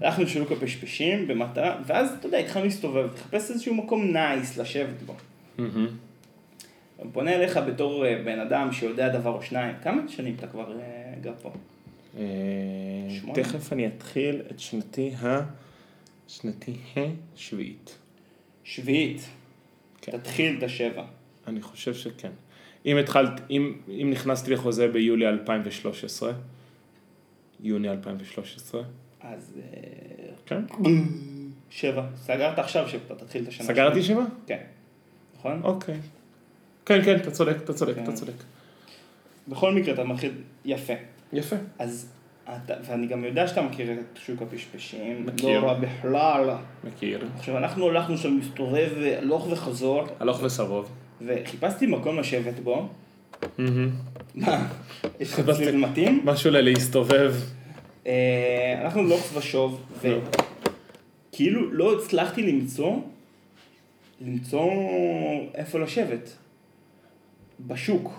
הלכנו לשוק הפשפשים במטרה, ואז, אתה יודע, התחלנו להסתובב, תחפש איזשהו מקום נייס לשבת בו. אני פונה אליך בתור בן אדם שיודע דבר או שניים. כמה שנים אתה כבר גר פה? תכף אני אתחיל את שנתי ה... שנתי ה... שביעית. שביעית? תתחיל את השבע. אני חושב שכן. אם התחלת, אם נכנסתי לחוזה ביולי אלפיים ושלוש עשרה... יוני אלפיים ושלוש עשרה. אז... כן. שבע. סגרת עכשיו שאתה תתחיל את השנה. סגרתי שבע? כן. נכון? אוקיי. כן, כן, אתה צודק, אתה צודק, אתה צודק. בכל מקרה אתה מכיר יפה. יפה. אז אתה, ואני גם יודע שאתה מכיר את שוק הפשפשים. מכיר. לא רע בכלל. מכיר. עכשיו אנחנו הלכנו שם מסתובב הלוך וחזור. הלוך וסבוב. וחיפשתי מקום לשבת בו. מה? יש לך צליל מתאים? משהו להסתובב. אנחנו לא חשוב, וכאילו לא הצלחתי למצוא למצוא איפה לשבת. בשוק.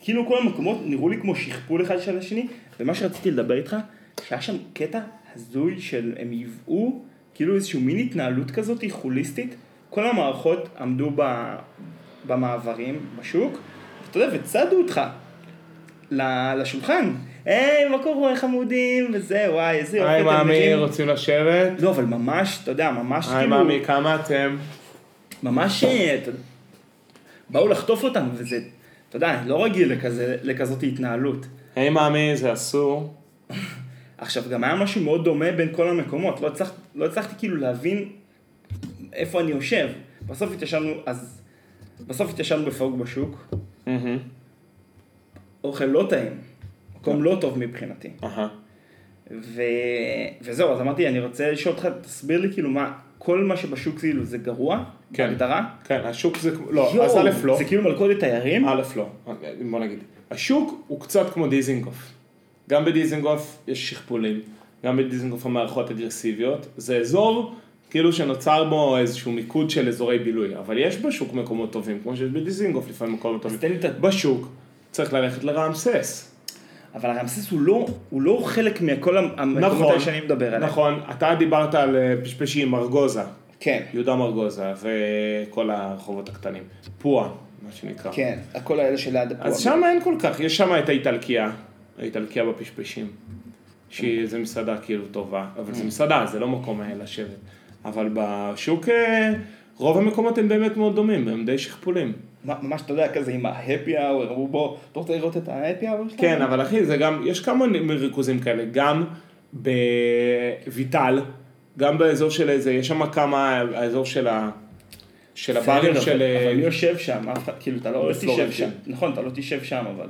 כאילו כל המקומות נראו לי כמו שכפול אחד של השני, ומה שרציתי לדבר איתך, שהיה שם קטע הזוי של הם יבעו, כאילו איזשהו מין התנהלות כזאת, חוליסטית, כל המערכות עמדו ב... במעברים, בשוק, ואתה יודע, וצדו אותך לשולחן. היי, מה קורה, חמודים, וזה, וואי, איזה יופי. היי, מאמי, רוצים לשבת? לא, אבל ממש, אתה יודע, ממש כאילו... היי, מאמי, כמה אתם? ממש, אתה יודע, באו לחטוף אותנו, וזה, אתה יודע, לא רגיל לכזאת התנהלות. היי, מאמי, זה אסור. עכשיו, גם היה משהו מאוד דומה בין כל המקומות, לא הצלחתי כאילו להבין איפה אני יושב. בסוף התיישבנו, אז... בסוף התיישבנו בפאוק בשוק. אוכל לא טעים. מקום לא טוב מבחינתי. וזהו, אז אמרתי, אני רוצה לשאול אותך, תסביר לי כאילו מה, כל מה שבשוק זה גרוע? בהגדרה? כן, השוק זה, לא, אז א' לא. זה כאילו מלכודת תיירים? א' לא, בוא נגיד. השוק הוא קצת כמו דיזינגוף. גם בדיזינגוף יש שכפולים. גם בדיזינגוף המערכות אגרסיביות. זה אזור... כאילו שנוצר בו איזשהו מיקוד של אזורי בילוי, אבל יש בשוק מקומות טובים, כמו שיש בדיזינגוף לפעמים מקומות טובים. בשוק צריך ללכת לרמסס. אבל הרמסס הוא לא, הוא לא חלק מכל המקומות שאני מדבר עליהם. נכון, אתה דיברת על פשפשים, מרגוזה. כן. יהודה מרגוזה וכל הרחובות הקטנים. פועה, מה שנקרא. כן, הכל האלה של עד הפועה. אז שם אין כל כך, יש שם את האיטלקיה, האיטלקיה בפשפשים, שזה מסעדה כאילו טובה, אבל זה מסעדה, זה לא מקום לשבת. אבל בשוק רוב המקומות הם באמת מאוד דומים, הם די שכפולים. ממש, אתה יודע, כזה עם ה-happy hour, הוא בו, אתה רוצה לראות את ה-happy hour שלנו? כן, אבל אחי, זה גם, יש כמה מריכוזים כאלה, גם בויטל, גם באזור של איזה, יש שם כמה, האזור של ה... של הברים של... אבל אני יושב שם, כאילו, אתה לא תישב שם. נכון, אתה לא תישב שם, אבל...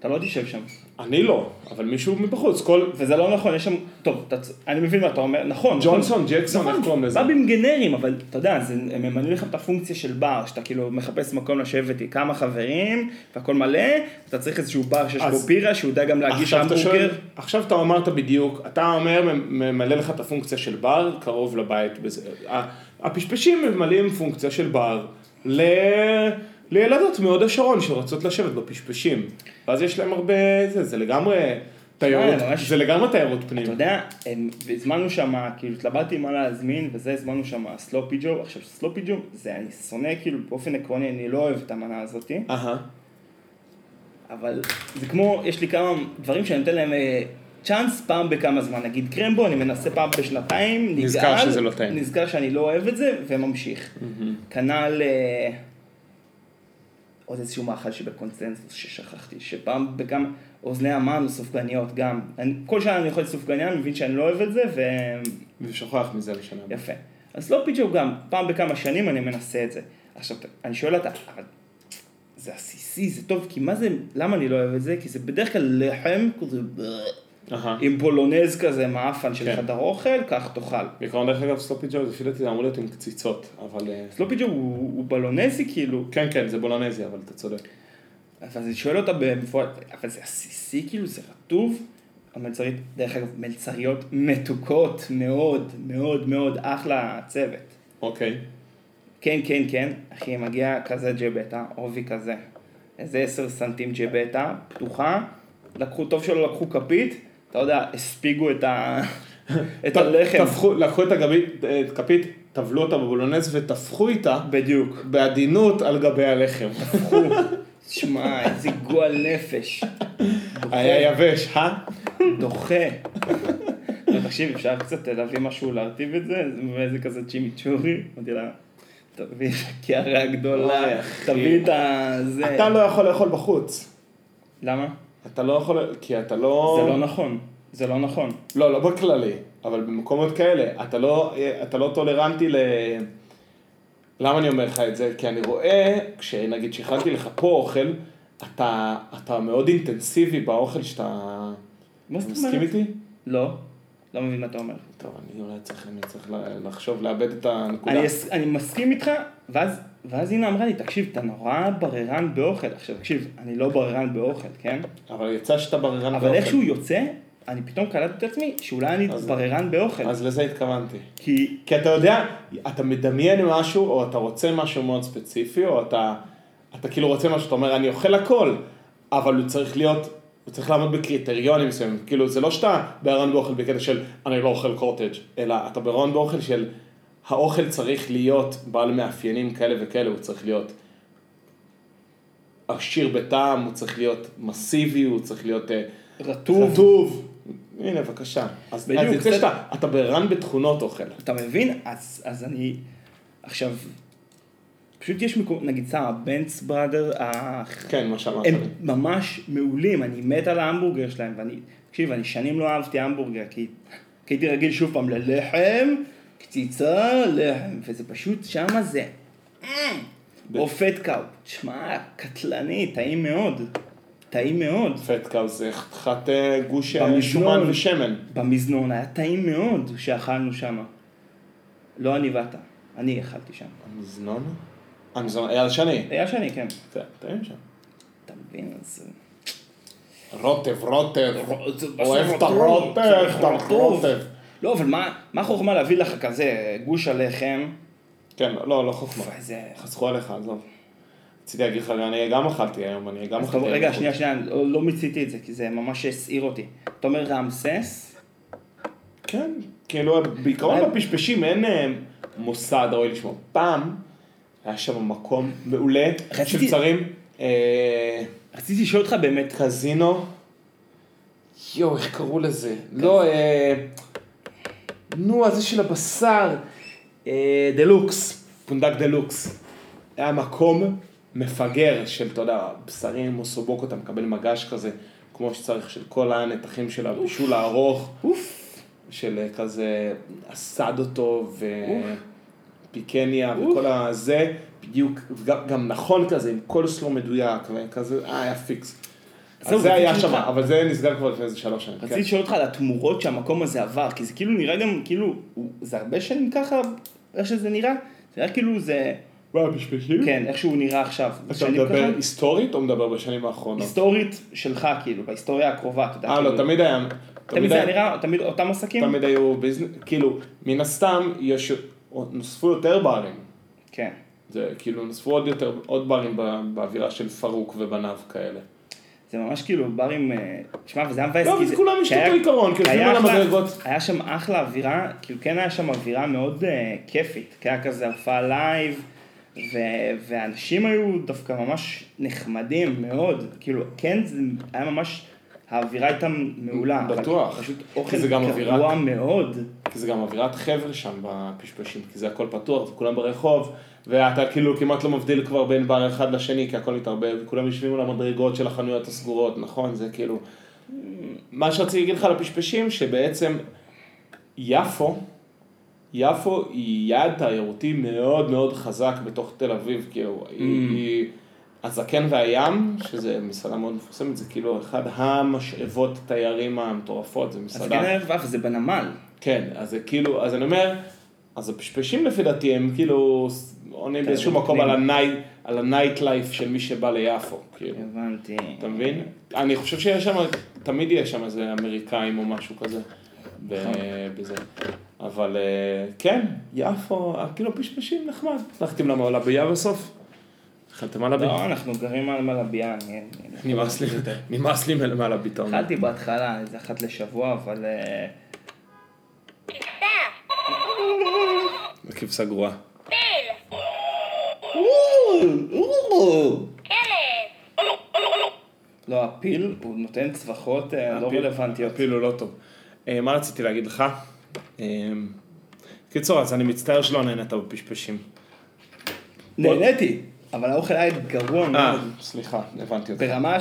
אתה לא תישב שם. אני לא, אבל מישהו מבחוץ, כל... וזה לא נכון, יש שם... טוב, אני מבין מה אתה אומר, נכון. ג'ונסון, ג'קסון, איך קוראים לזה? בבים גנרים, אבל אתה יודע, הם ממנו לך את הפונקציה של בר, שאתה כאילו מחפש מקום לשבת עם כמה חברים, והכל מלא, אתה צריך איזשהו בר שיש בו פירה, שהוא יודע גם להגיש המבורגר. עכשיו אתה אמרת בדיוק, אתה אומר, ממלא לך את הפונקציה של בר, קרוב לבית. הפשפשים ממלאים פונקציה של בר ל... לילדות מאוד השרון שרצות לשבת בפשפשים, ואז יש להם הרבה, זה, זה לגמרי תיירות, זה לגמרי תיירות פנים. אתה יודע, הזמנו שם, כאילו, התלבטתי מה להזמין, וזה הזמנו שם סלופי ג'ו, עכשיו סלופי ג'ו, זה אני שונא, כאילו, באופן עקרוני, אני לא אוהב את המנה הזאת, אבל זה כמו, יש לי כמה דברים שאני נותן להם צ'אנס פעם בכמה זמן, נגיד קרמבו, אני מנסה פעם בשנתיים, נזכר שזה לא טעים, נזכר שאני לא אוהב את זה, וממשיך. כנ"ל... עוד איזשהו מאכל שבקונצנזוס ששכחתי, שפעם בכמה אוזני המן וסופגניות גם. אני, כל שנה אני אוכל סופגניה, אני מבין שאני לא אוהב את זה, ו... ושוכח מזה לשנה. יפה. אז לא פיג'ו גם, פעם בכמה שנים אני מנסה את זה. עכשיו, אני שואל אותה, זה עסיסי, זה טוב, כי מה זה, למה אני לא אוהב את זה? כי זה בדרך כלל לחם כזה, עם פולונז כזה, מאפן של חדר אוכל, כך תאכל. בעיקרון דרך אגב סלופי ג'ו, לפי דעתי זה אמור להיות עם קציצות, אבל... סלופי ג'ו הוא בולונזי כאילו. כן, כן, זה בולונזי, אבל אתה צודק. אז אני שואל אותה במפורט, אבל זה עסיסי כאילו, זה רטוב. המלצרית, דרך אגב, מלצריות מתוקות מאוד, מאוד, מאוד, אחלה צוות. אוקיי. כן, כן, כן, אחי, מגיע כזה ג'בטה, עובי כזה. איזה עשר סנטים ג'בטה, פתוחה, לקחו טוב שלא לקחו כפית, אתה יודע, הספיגו את ה... את הלחם. תפחו, לקחו את הכפית, טבלו אותה בבולונז ותפחו איתה. בדיוק. בעדינות על גבי הלחם. תפחו. שמע, איזה גועל נפש. היה יבש, אה? דוחה. לא, תקשיב, אפשר קצת להביא משהו להרטיב את זה, ואיזה כזה צ'ימיצ'ורי. אמרתי לה, תביא את הקערה הגדולה, תביא את זה. אתה לא יכול לאכול בחוץ. למה? אתה לא יכול, כי אתה לא... זה לא נכון, זה לא נכון. לא, לא בכללי, אבל במקומות כאלה, אתה לא, אתה לא טולרנטי ל... למה אני אומר לך את זה? כי אני רואה, כשנגיד שחררתי לך פה אוכל, אתה, אתה מאוד אינטנסיבי באוכל שאתה... מה זאת אומרת? מסכים איתי? לא, לא מבין מה אתה אומר. טוב, אני אולי צריך, אני צריך לחשוב, לאבד את הנקודה. אני, אני מסכים איתך, ואז... ואז הנה אמרה לי, תקשיב, אתה נורא בררן באוכל. עכשיו, תקשיב, אני לא בררן באוכל, כן? אבל יצא שאתה בררן באוכל. אבל איכשהו יוצא, אני פתאום קלטתי את עצמי שאולי אני בררן באוכל. אז לזה התכוונתי. כי... כי אתה יודע, אתה מדמיין משהו, או אתה רוצה משהו מאוד ספציפי, או אתה, אתה כאילו רוצה משהו, אתה אומר, אני אוכל הכל, אבל הוא צריך להיות, הוא צריך לעמוד בקריטריונים מסוימים. כאילו, זה לא שאתה בררן באוכל בקטע של, אני לא אוכל קורטג', אלא אתה בררן באוכל של, האוכל צריך להיות בעל מאפיינים כאלה וכאלה, הוא צריך להיות עשיר בטעם, הוא צריך להיות מסיבי, הוא צריך להיות רטוב. רטוב. הנה, בבקשה. אז יוצא שאתה, אתה ברן בתכונות אוכל. אתה מבין? אז, אז אני, עכשיו, פשוט יש מקום, נגיד, סער, הבנץ בראדר, כן, מה שאמרת. הם ממש מעולים, אני מת על ההמבורגר שלהם, ואני, תקשיב, אני שנים לא אהבתי המבורגר, כי הייתי רגיל שוב פעם ללחם, קציצה, לחם, וזה פשוט, שמה זה, או פטקאו, תשמע, קטלני, טעים מאוד. טעים מאוד. פטקאו זה חתיכת גוש שומן ושמן. במזנון, היה טעים מאוד שאכלנו שם. לא אני ואתה, אני אכלתי שם. המזנון? המזנון, היה שני. היה שני, כן. טעים שם. אתה מבין, אז... רוטב, רוטב. אוהב את הרוטב, את הרוטב. לא, אבל מה חוכמה להביא לך כזה גוש עליכם? כן, לא, לא חוכמה. חסכו עליך, עזוב. רציתי להגיד לך, אני גם אכלתי היום, אני גם אכלתי היום. רגע, שנייה, שנייה, לא מציתי את זה, כי זה ממש הסעיר אותי. אתה אומר רמסס? כן, כאילו, בעיקרון בפשפשים אין מוסד ראוי לשמוע. פעם היה שם מקום מעולה של צרים. רציתי לשאול אותך באמת. קזינו. יואו, איך קראו לזה? לא, נו, הזה של הבשר. דלוקס, פונדק דלוקס. היה מקום מפגר של, אתה יודע, בשרים, מוסובוק, אתה מקבל מגש כזה, כמו שצריך, של כל הנתחים של הבישול הארוך, של כזה אסדו טוב, ופיקניה, וכל הזה, בדיוק, גם נכון כזה, עם כל סלו מדויק, כזה, אה, היה פיקס. אז זה היה שם, אבל זה נסגר כבר לפני איזה שלוש שנים. רציתי לשאול אותך על התמורות שהמקום הזה עבר, כי זה כאילו נראה גם, כאילו, זה הרבה שנים ככה, איך שזה נראה, זה היה כאילו זה... וואו, בשפשים? כן, איך שהוא נראה עכשיו. אתה מדבר היסטורית או מדבר בשנים האחרונות? היסטורית שלך, כאילו, בהיסטוריה הקרובה, אתה יודע. אה, לא, תמיד היה. תמיד זה נראה, תמיד אותם עסקים? תמיד היו ביזנס, כאילו, מן הסתם, נוספו יותר בערים. כן. זה, כאילו, נוספו עוד יותר, עוד בערים באווירה של פרוק ובניו כאלה. זה ממש כאילו, בערים, תשמע, וזה המבייס. לא, אבל כולם משתות העיקרון, כאילו, זה מלא מדרגות. היה שם אחלה אווירה, כאילו, כן היה שם אווירה מאוד כיפית, כאילו כזה הרפאה לייב. ואנשים היו דווקא ממש נחמדים מאוד, כאילו, כן, זה היה ממש, האווירה הייתה מעולה. בטוח. פשוט אוכל גרוע מאוד. כי זה גם אווירת חבר שם בפשפשים, כי זה הכל פתוח, וכולם ברחוב, ואתה כאילו כמעט לא מבדיל כבר בין בר אחד לשני, כי הכל מתערבב, וכולם יושבים על המדרגות של החנויות הסגורות, נכון? זה כאילו... מה שרציתי להגיד לך על הפשפשים, שבעצם יפו, יפו היא יעד תיירותי מאוד מאוד חזק בתוך תל אביב, כאילו, היא הזקן והים, שזה מסעדה מאוד מפורסמת, זה כאילו אחד המשאבות התיירים המטורפות, זה מסעדה. הזקן והים זה בנמל. כן, אז זה כאילו, אז אני אומר, אז הפשפשים לפי דעתי הם כאילו עונים באיזשהו מקום על הנייט לייף של מי שבא ליפו, כאילו. הבנתי. אתה מבין? אני חושב שיהיה שם, תמיד יהיה שם איזה אמריקאים או משהו כזה. בזה, אבל כן, יפו, כאילו פשפשים נחמד, הלכתם למלבייה בסוף? אכלתם מלבייה? לא, אנחנו גרים על מלבייה, נמאס לי מלבייה. אכלתי בהתחלה, זה אחת לשבוע, אבל... הכבשה גרועה. לא, הפיל הוא נותן צווחות לא רלוונטיות. הפיל הוא לא טוב. מה רציתי להגיד לך? קיצור, אז אני מצטער שלא נהנת בפשפשים. נהניתי, אבל האוכל היה גרוע מאוד. סליחה, הבנתי אותך. ברמה,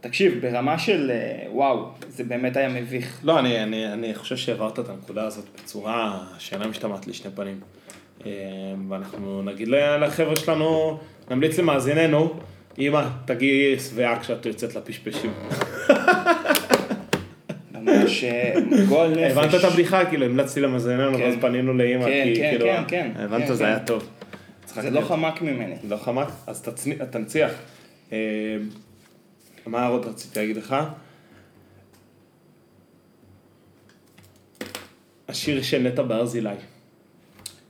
תקשיב, ברמה של וואו, זה באמת היה מביך. לא, אני חושב שעברת את הנקודה הזאת בצורה שאינה משתמעת לשני פנים. ואנחנו נגיד לחבר'ה שלנו, נמליץ למאזיננו, אמא, תגיעי שבעה כשאת יוצאת לפשפשים. שכל נפש... הבנת את הבדיחה, כאילו, המלצתי למזלנו, ואז פנינו לאמא, כי כאילו... כן, כן, כן. הבנת, זה היה טוב. זה לא חמק ממני. לא חמק? אז תנציח. מה עוד רציתי להגיד לך? השיר של נטע ברזילי.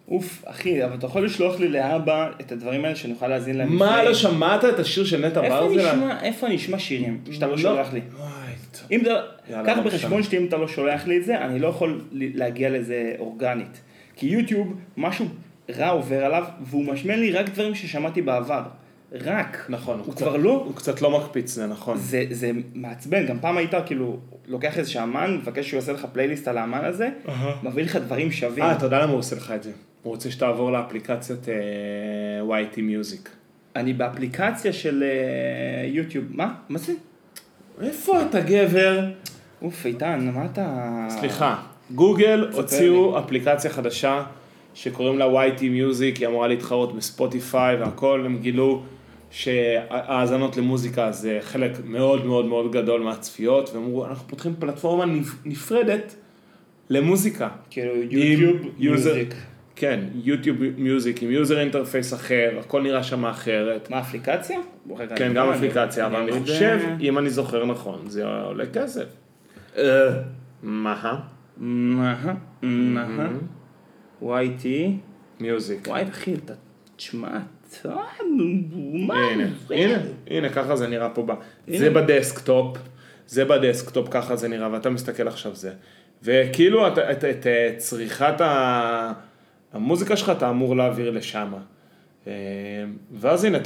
אוף, אחי, אבל אתה יכול לשלוח לי לאבא את הדברים האלה שנוכל להזין להם. מה, לא שמעת את השיר של נטע ברזילי? איפה נשמע שירים שאתה לא שולח לי? אם אתה, כך בחשבון שאם אתה לא שולח לי את זה, אני לא יכול להגיע לזה אורגנית. כי יוטיוב, משהו רע עובר עליו, והוא משמע לי רק דברים ששמעתי בעבר. רק. נכון, הוא כבר לא... הוא קצת לא מקפיץ, זה נכון. זה מעצבן, גם פעם היית כאילו... לוקח איזה שאמן, מבקש שהוא יעשה לך פלייליסט על האמן הזה, מביא לך דברים שווים. אה, אתה יודע למה הוא עושה לך את זה? הוא רוצה שתעבור לאפליקציית וואי טי Music. אני באפליקציה של יוטיוב. מה? מה זה? איפה אתה גבר? אוף, איתן, מה אתה... סליחה, גוגל הוציאו אפליקציה חדשה שקוראים לה וואי טי Music, היא אמורה להתחרות בספוטיפיי והכל, הם גילו... שהאזנות למוזיקה זה חלק מאוד מאוד מאוד גדול מהצפיות, ואמרו, אנחנו פותחים פלטפורמה נפרדת למוזיקה. כאילו יוטיוב מיוזיק. כן, יוטיוב מיוזיק עם יוזר אינטרפייס אחר, הכל נראה שם אחרת. מה, אפליקציה? כן, גם אפליקציה, אבל אני חושב, אם אני זוכר נכון, זה עולה כסף. מה? מה? מה? וואי טי מיוזיק. וואי, אחי, אתה תשמעת. הנה, ככה זה נראה פה, זה בדסקטופ, זה בדסקטופ, ככה זה נראה, ואתה מסתכל עכשיו זה, וכאילו את צריכת המוזיקה שלך אתה אמור להעביר לשם, ואז הנה,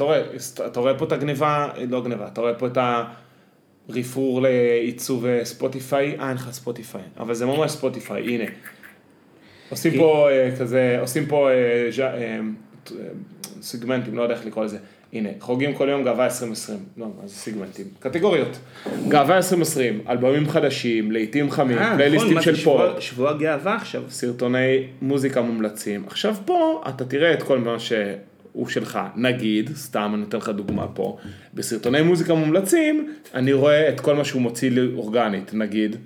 אתה רואה פה את הגניבה, לא גניבה, אתה רואה פה את הרפרור לעיצוב ספוטיפיי, אה, אין לך ספוטיפיי, אבל זה ממש ספוטיפיי, הנה, עושים פה כזה, עושים פה סגמנטים, לא יודע איך לקרוא לזה. הנה, חוגים כל יום גאווה עשרים עשרים. לא, אז סגמנטים. קטגוריות. גאווה עשרים עשרים, אלבומים חדשים, לעיתים חמים, פלייליסטים של פופ. שבוע גאווה עכשיו. סרטוני מוזיקה מומלצים. עכשיו פה אתה תראה את כל מה שהוא שלך. נגיד, סתם אני אתן לך דוגמה פה, בסרטוני מוזיקה מומלצים, אני רואה את כל מה שהוא מוציא לי אורגנית. נגיד,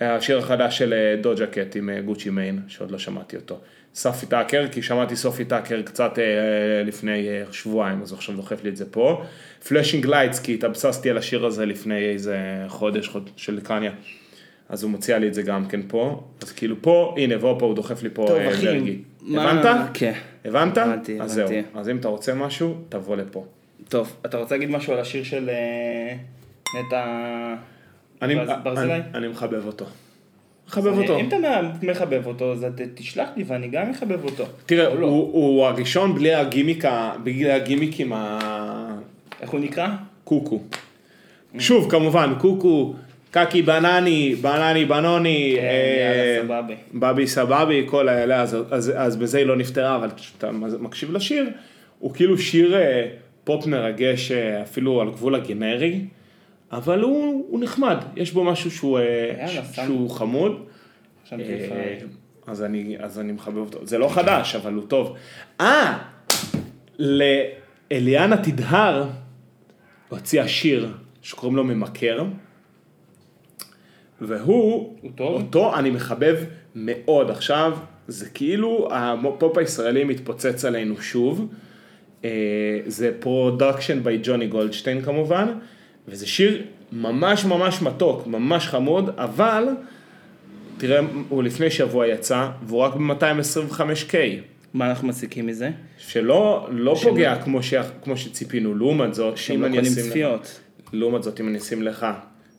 השיר החדש של דוג'ה קט עם גוצ'י מיין, שעוד לא שמעתי אותו. סופי טאקר, כי שמעתי סופי טאקר קצת אה, לפני אה, שבועיים, אז עכשיו דוחף לי את זה פה. פלאשינג לייטס, כי התאבססתי על השיר הזה לפני איזה חודש, חודש של קניה, אז הוא מציע לי את זה גם כן פה. אז כאילו פה, הנה, והוא פה, הוא דוחף לי פה אלרגי. אה, הבנת? כן. Okay. הבנת? הבנתי, אז הבנתי. זהו. אז אם אתה רוצה משהו, תבוא לפה. טוב, אתה רוצה להגיד משהו על השיר של נטע אני, ברזילי? אני, אני מחבב אותו. מחבב אותו. אם אתה מחבב אותו, אז תשלח לי ואני גם מחבב אותו. תראה, הוא הראשון בלי הגימיקים ה... איך הוא נקרא? קוקו. שוב, כמובן, קוקו, קקי בנני, בנני בנוני, בבי סבבי, כל האלה, אז בזה היא לא נפטרה, אבל אתה מקשיב לשיר, הוא כאילו שיר פופ מרגש אפילו על גבול הגנרי, אבל הוא, הוא נחמד, יש בו משהו שהוא, יאללה, שהוא חמוד, אז אני, אז אני מחבב אותו, זה לא חדש, אבל הוא טוב. אה, לאליאנה תדהר, הוציאה שיר שקוראים לו ממכר, והוא, אותו אני מחבב מאוד עכשיו, זה כאילו הפופ הישראלי מתפוצץ עלינו שוב, זה פרודקשן ביי ג'וני גולדשטיין כמובן, וזה שיר ממש ממש מתוק, ממש חמוד, אבל תראה, הוא לפני שבוע יצא, והוא רק ב-מאתיים עשרים וחמש אלף. מה אנחנו מסיקים מזה? שלא לא שלא... פוגע כמו, ש... כמו שציפינו, לעומת זאת, אם אני אשים לך, לעומת זאת, אם אני אשים לך,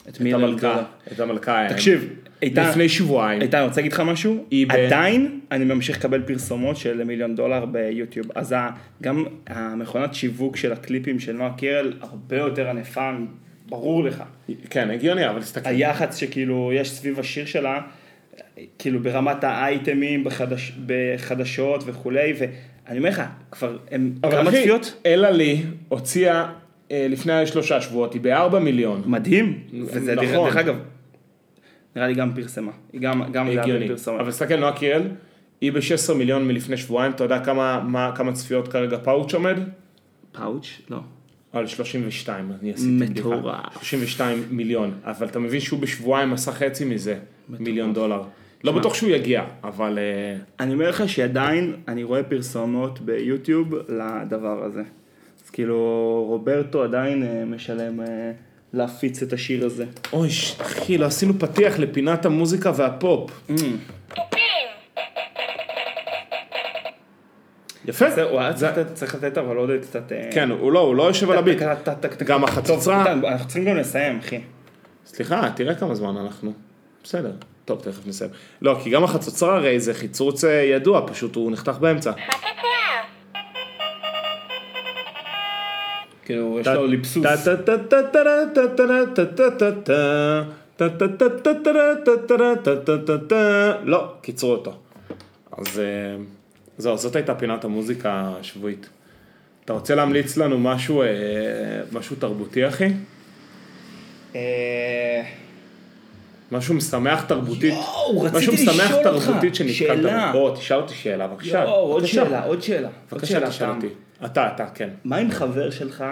את, את, המלכה, את המלכה, תקשיב, איתן, לפני שבועיים. איתן, רוצה להגיד לך משהו? עדיין אני ממשיך לקבל פרסומות של מיליון דולר ביוטיוב, אז גם המכונת שיווק של הקליפים של נועה קירל הרבה יותר ענפה, ברור לך. כן, הגיוני, אבל תסתכל. היחץ שכאילו יש סביב השיר שלה, כאילו ברמת האייטמים, בחדש, בחדשות וכולי, ואני אומר לך, כבר הם כמה צפיות? אלא לי הוציאה לפני שלושה שבועות, היא בארבע מיליון. מדהים, וזה דרך אגב. נראה לי גם פרסמה, היא גם, גם פרסמה. אבל סתכל, נועה קירל, היא ב-שישה עשר מיליון מלפני שבועיים, אתה יודע כמה, מה, כמה צפיות כרגע פאוץ' עומד? פאוץ'? לא. על שלושים ושתיים, אני עשיתי בדיחה. מטורף. שלושים ושתיים מיליון, אבל אתה מבין שהוא בשבועיים עשה חצי מזה, מטורף. מיליון דולר. לא בטוח שהוא יגיע, אבל... אני אומר לך שעדיין אני רואה פרסומות ביוטיוב לדבר הזה. אז כאילו, רוברטו עדיין משלם... להפיץ את השיר הזה. אוי, אחי, לא עשינו פתיח לפינת המוזיקה והפופ. פופים! יפה, זה, אתה צריך לתת אבל עוד קצת... כן, הוא לא, הוא לא יושב על הביט. גם החצוצרה... טוב, אנחנו צריכים גם לסיים, אחי. סליחה, תראה כמה זמן אנחנו. בסדר. טוב, תכף נסיים. לא, כי גם החצוצרה הרי זה חיצוץ ידוע, פשוט הוא נחתך באמצע. כאילו, יש לו ליפסוס. לא, קיצרו אותו. אז... זהו, זאת הייתה פינת המוזיקה השבועית. אתה רוצה להמליץ לנו משהו, משהו תרבותי, אחי? משהו משמח תרבותית. יואו, רציתי לשאול אותך. שאלה. בוא, תשאל אותי שאלה, בבקשה. יואו, עוד שאלה, עוד שאלה. בבקשה, תשאל אותי. אתה, אתה, כן. מה עם חבר שלך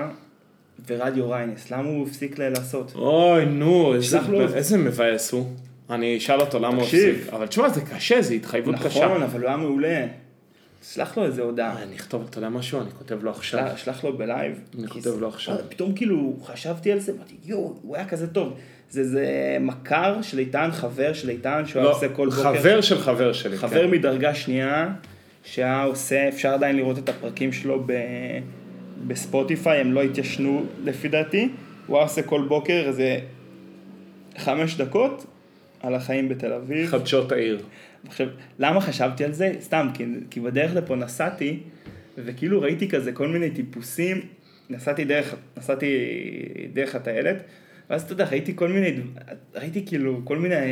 ורדיו ריינס? למה הוא הפסיק לעשות? אוי, נו, איזה מבאס הוא. אני אשאל אותו למה הוא הפסיק. אבל תשמע, זה קשה, זה התחייבות קשה. נכון, אבל הוא היה מעולה. שלח לו איזה הודעה. אני אכתוב, אתה יודע משהו, אני כותב לו עכשיו. שלח לו בלייב. אני כותב לו עכשיו. פתאום כאילו חשבתי על זה, אמרתי, יואו, הוא היה כזה טוב. זה מכר של איתן, חבר של איתן, שהוא היה עושה כל בוקר. חבר של חבר שלי. חבר מדרגה שנייה, שהיה עושה, אפשר עדיין לראות את הפרקים שלו בספוטיפיי, הם לא התיישנו לפי דעתי. הוא היה עושה כל בוקר איזה חמש דקות על החיים בתל אביב. חדשות העיר. עכשיו, למה חשבתי על זה? סתם, כי, כי בדרך לפה נסעתי, וכאילו ראיתי כזה כל מיני טיפוסים, נסעתי דרך, נסעתי דרך הטיילת, ואז אתה יודע, ראיתי כל מיני, ראיתי כאילו כל מיני אה,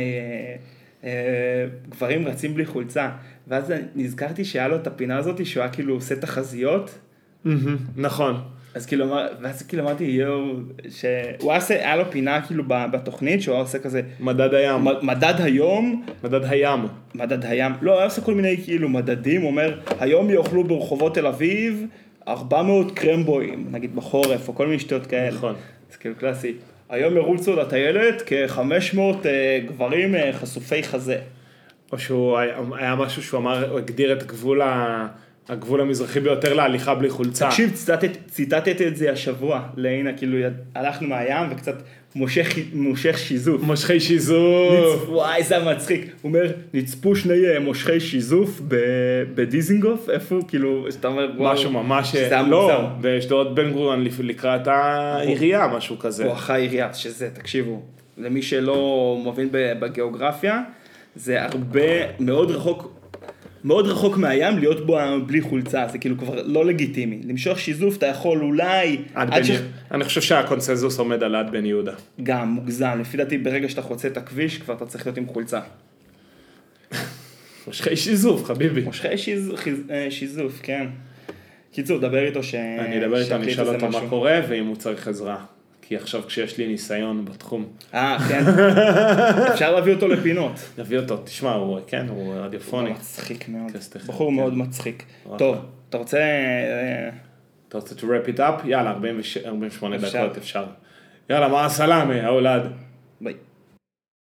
אה, גברים רצים בלי חולצה, ואז נזכרתי שהיה לו את הפינה הזאת, שהוא היה כאילו עושה תחזיות. נכון. אז כאילו, ואז כאילו אמרתי, יואו, שהוא היה לו פינה כאילו בתוכנית, שהוא היה עושה כזה... מדד הים. מדד היום. מדד הים. מדד הים. לא, הוא היה עושה כל מיני כאילו מדדים, הוא אומר, היום יאכלו ברחובות תל אביב ארבע מאות קרמבויים, נגיד בחורף, או כל מיני שטויות כאלה. נכון. אז כאילו קלאסי. היום ירוצו לטיילת כ-חמש מאות גברים חשופי חזה. או שהוא היה משהו שהוא אמר, הוא הגדיר את גבול ה... הגבול המזרחי ביותר להליכה בלי חולצה. תקשיב, ציטטת את זה השבוע, להנה, כאילו, הלכנו מהים וקצת מושך שיזוף. מושכי שיזוף. וואי, זה מצחיק. הוא אומר, נצפו שני מושכי שיזוף בדיזינגוף, איפה? כאילו, שאתה אומר, וואו. משהו ממש, לא, בשדרות בן גוריון לקראת העירייה, משהו כזה. בואכה העירייה, שזה, תקשיבו, למי שלא מבין בגיאוגרפיה, זה הרבה, מאוד רחוק, מאוד רחוק מהים להיות בו בלי חולצה, זה כאילו כבר לא לגיטימי. למשוך שיזוף, אתה יכול אולי... אני חושב שהקונסנזוס עומד על עד בן יהודה. גם, מוגזם. לפי דעתי, ברגע שאתה חוצה את הכביש, כבר אתה צריך להיות עם חולצה. מושכי שיזוף, חביבי. מושכי שיזוף, כן. קיצור, דבר איתו ש... אני אדבר איתו, אני אשאל אותו מה קורה, ואם הוא צריך עזרה. כי עכשיו כשיש לי ניסיון בתחום. אה, כן. אפשר להביא אותו לפינות. להביא אותו, תשמע, הוא, כן, הוא רדיופוני. הוא מצחיק מאוד. בחור מאוד מצחיק. טוב, אתה רוצה... אתה רוצה to wrap it up? יאללה, ארבעים ושמונה דקות אפשר. יאללה, מה הסלאמי, ההולד. ביי.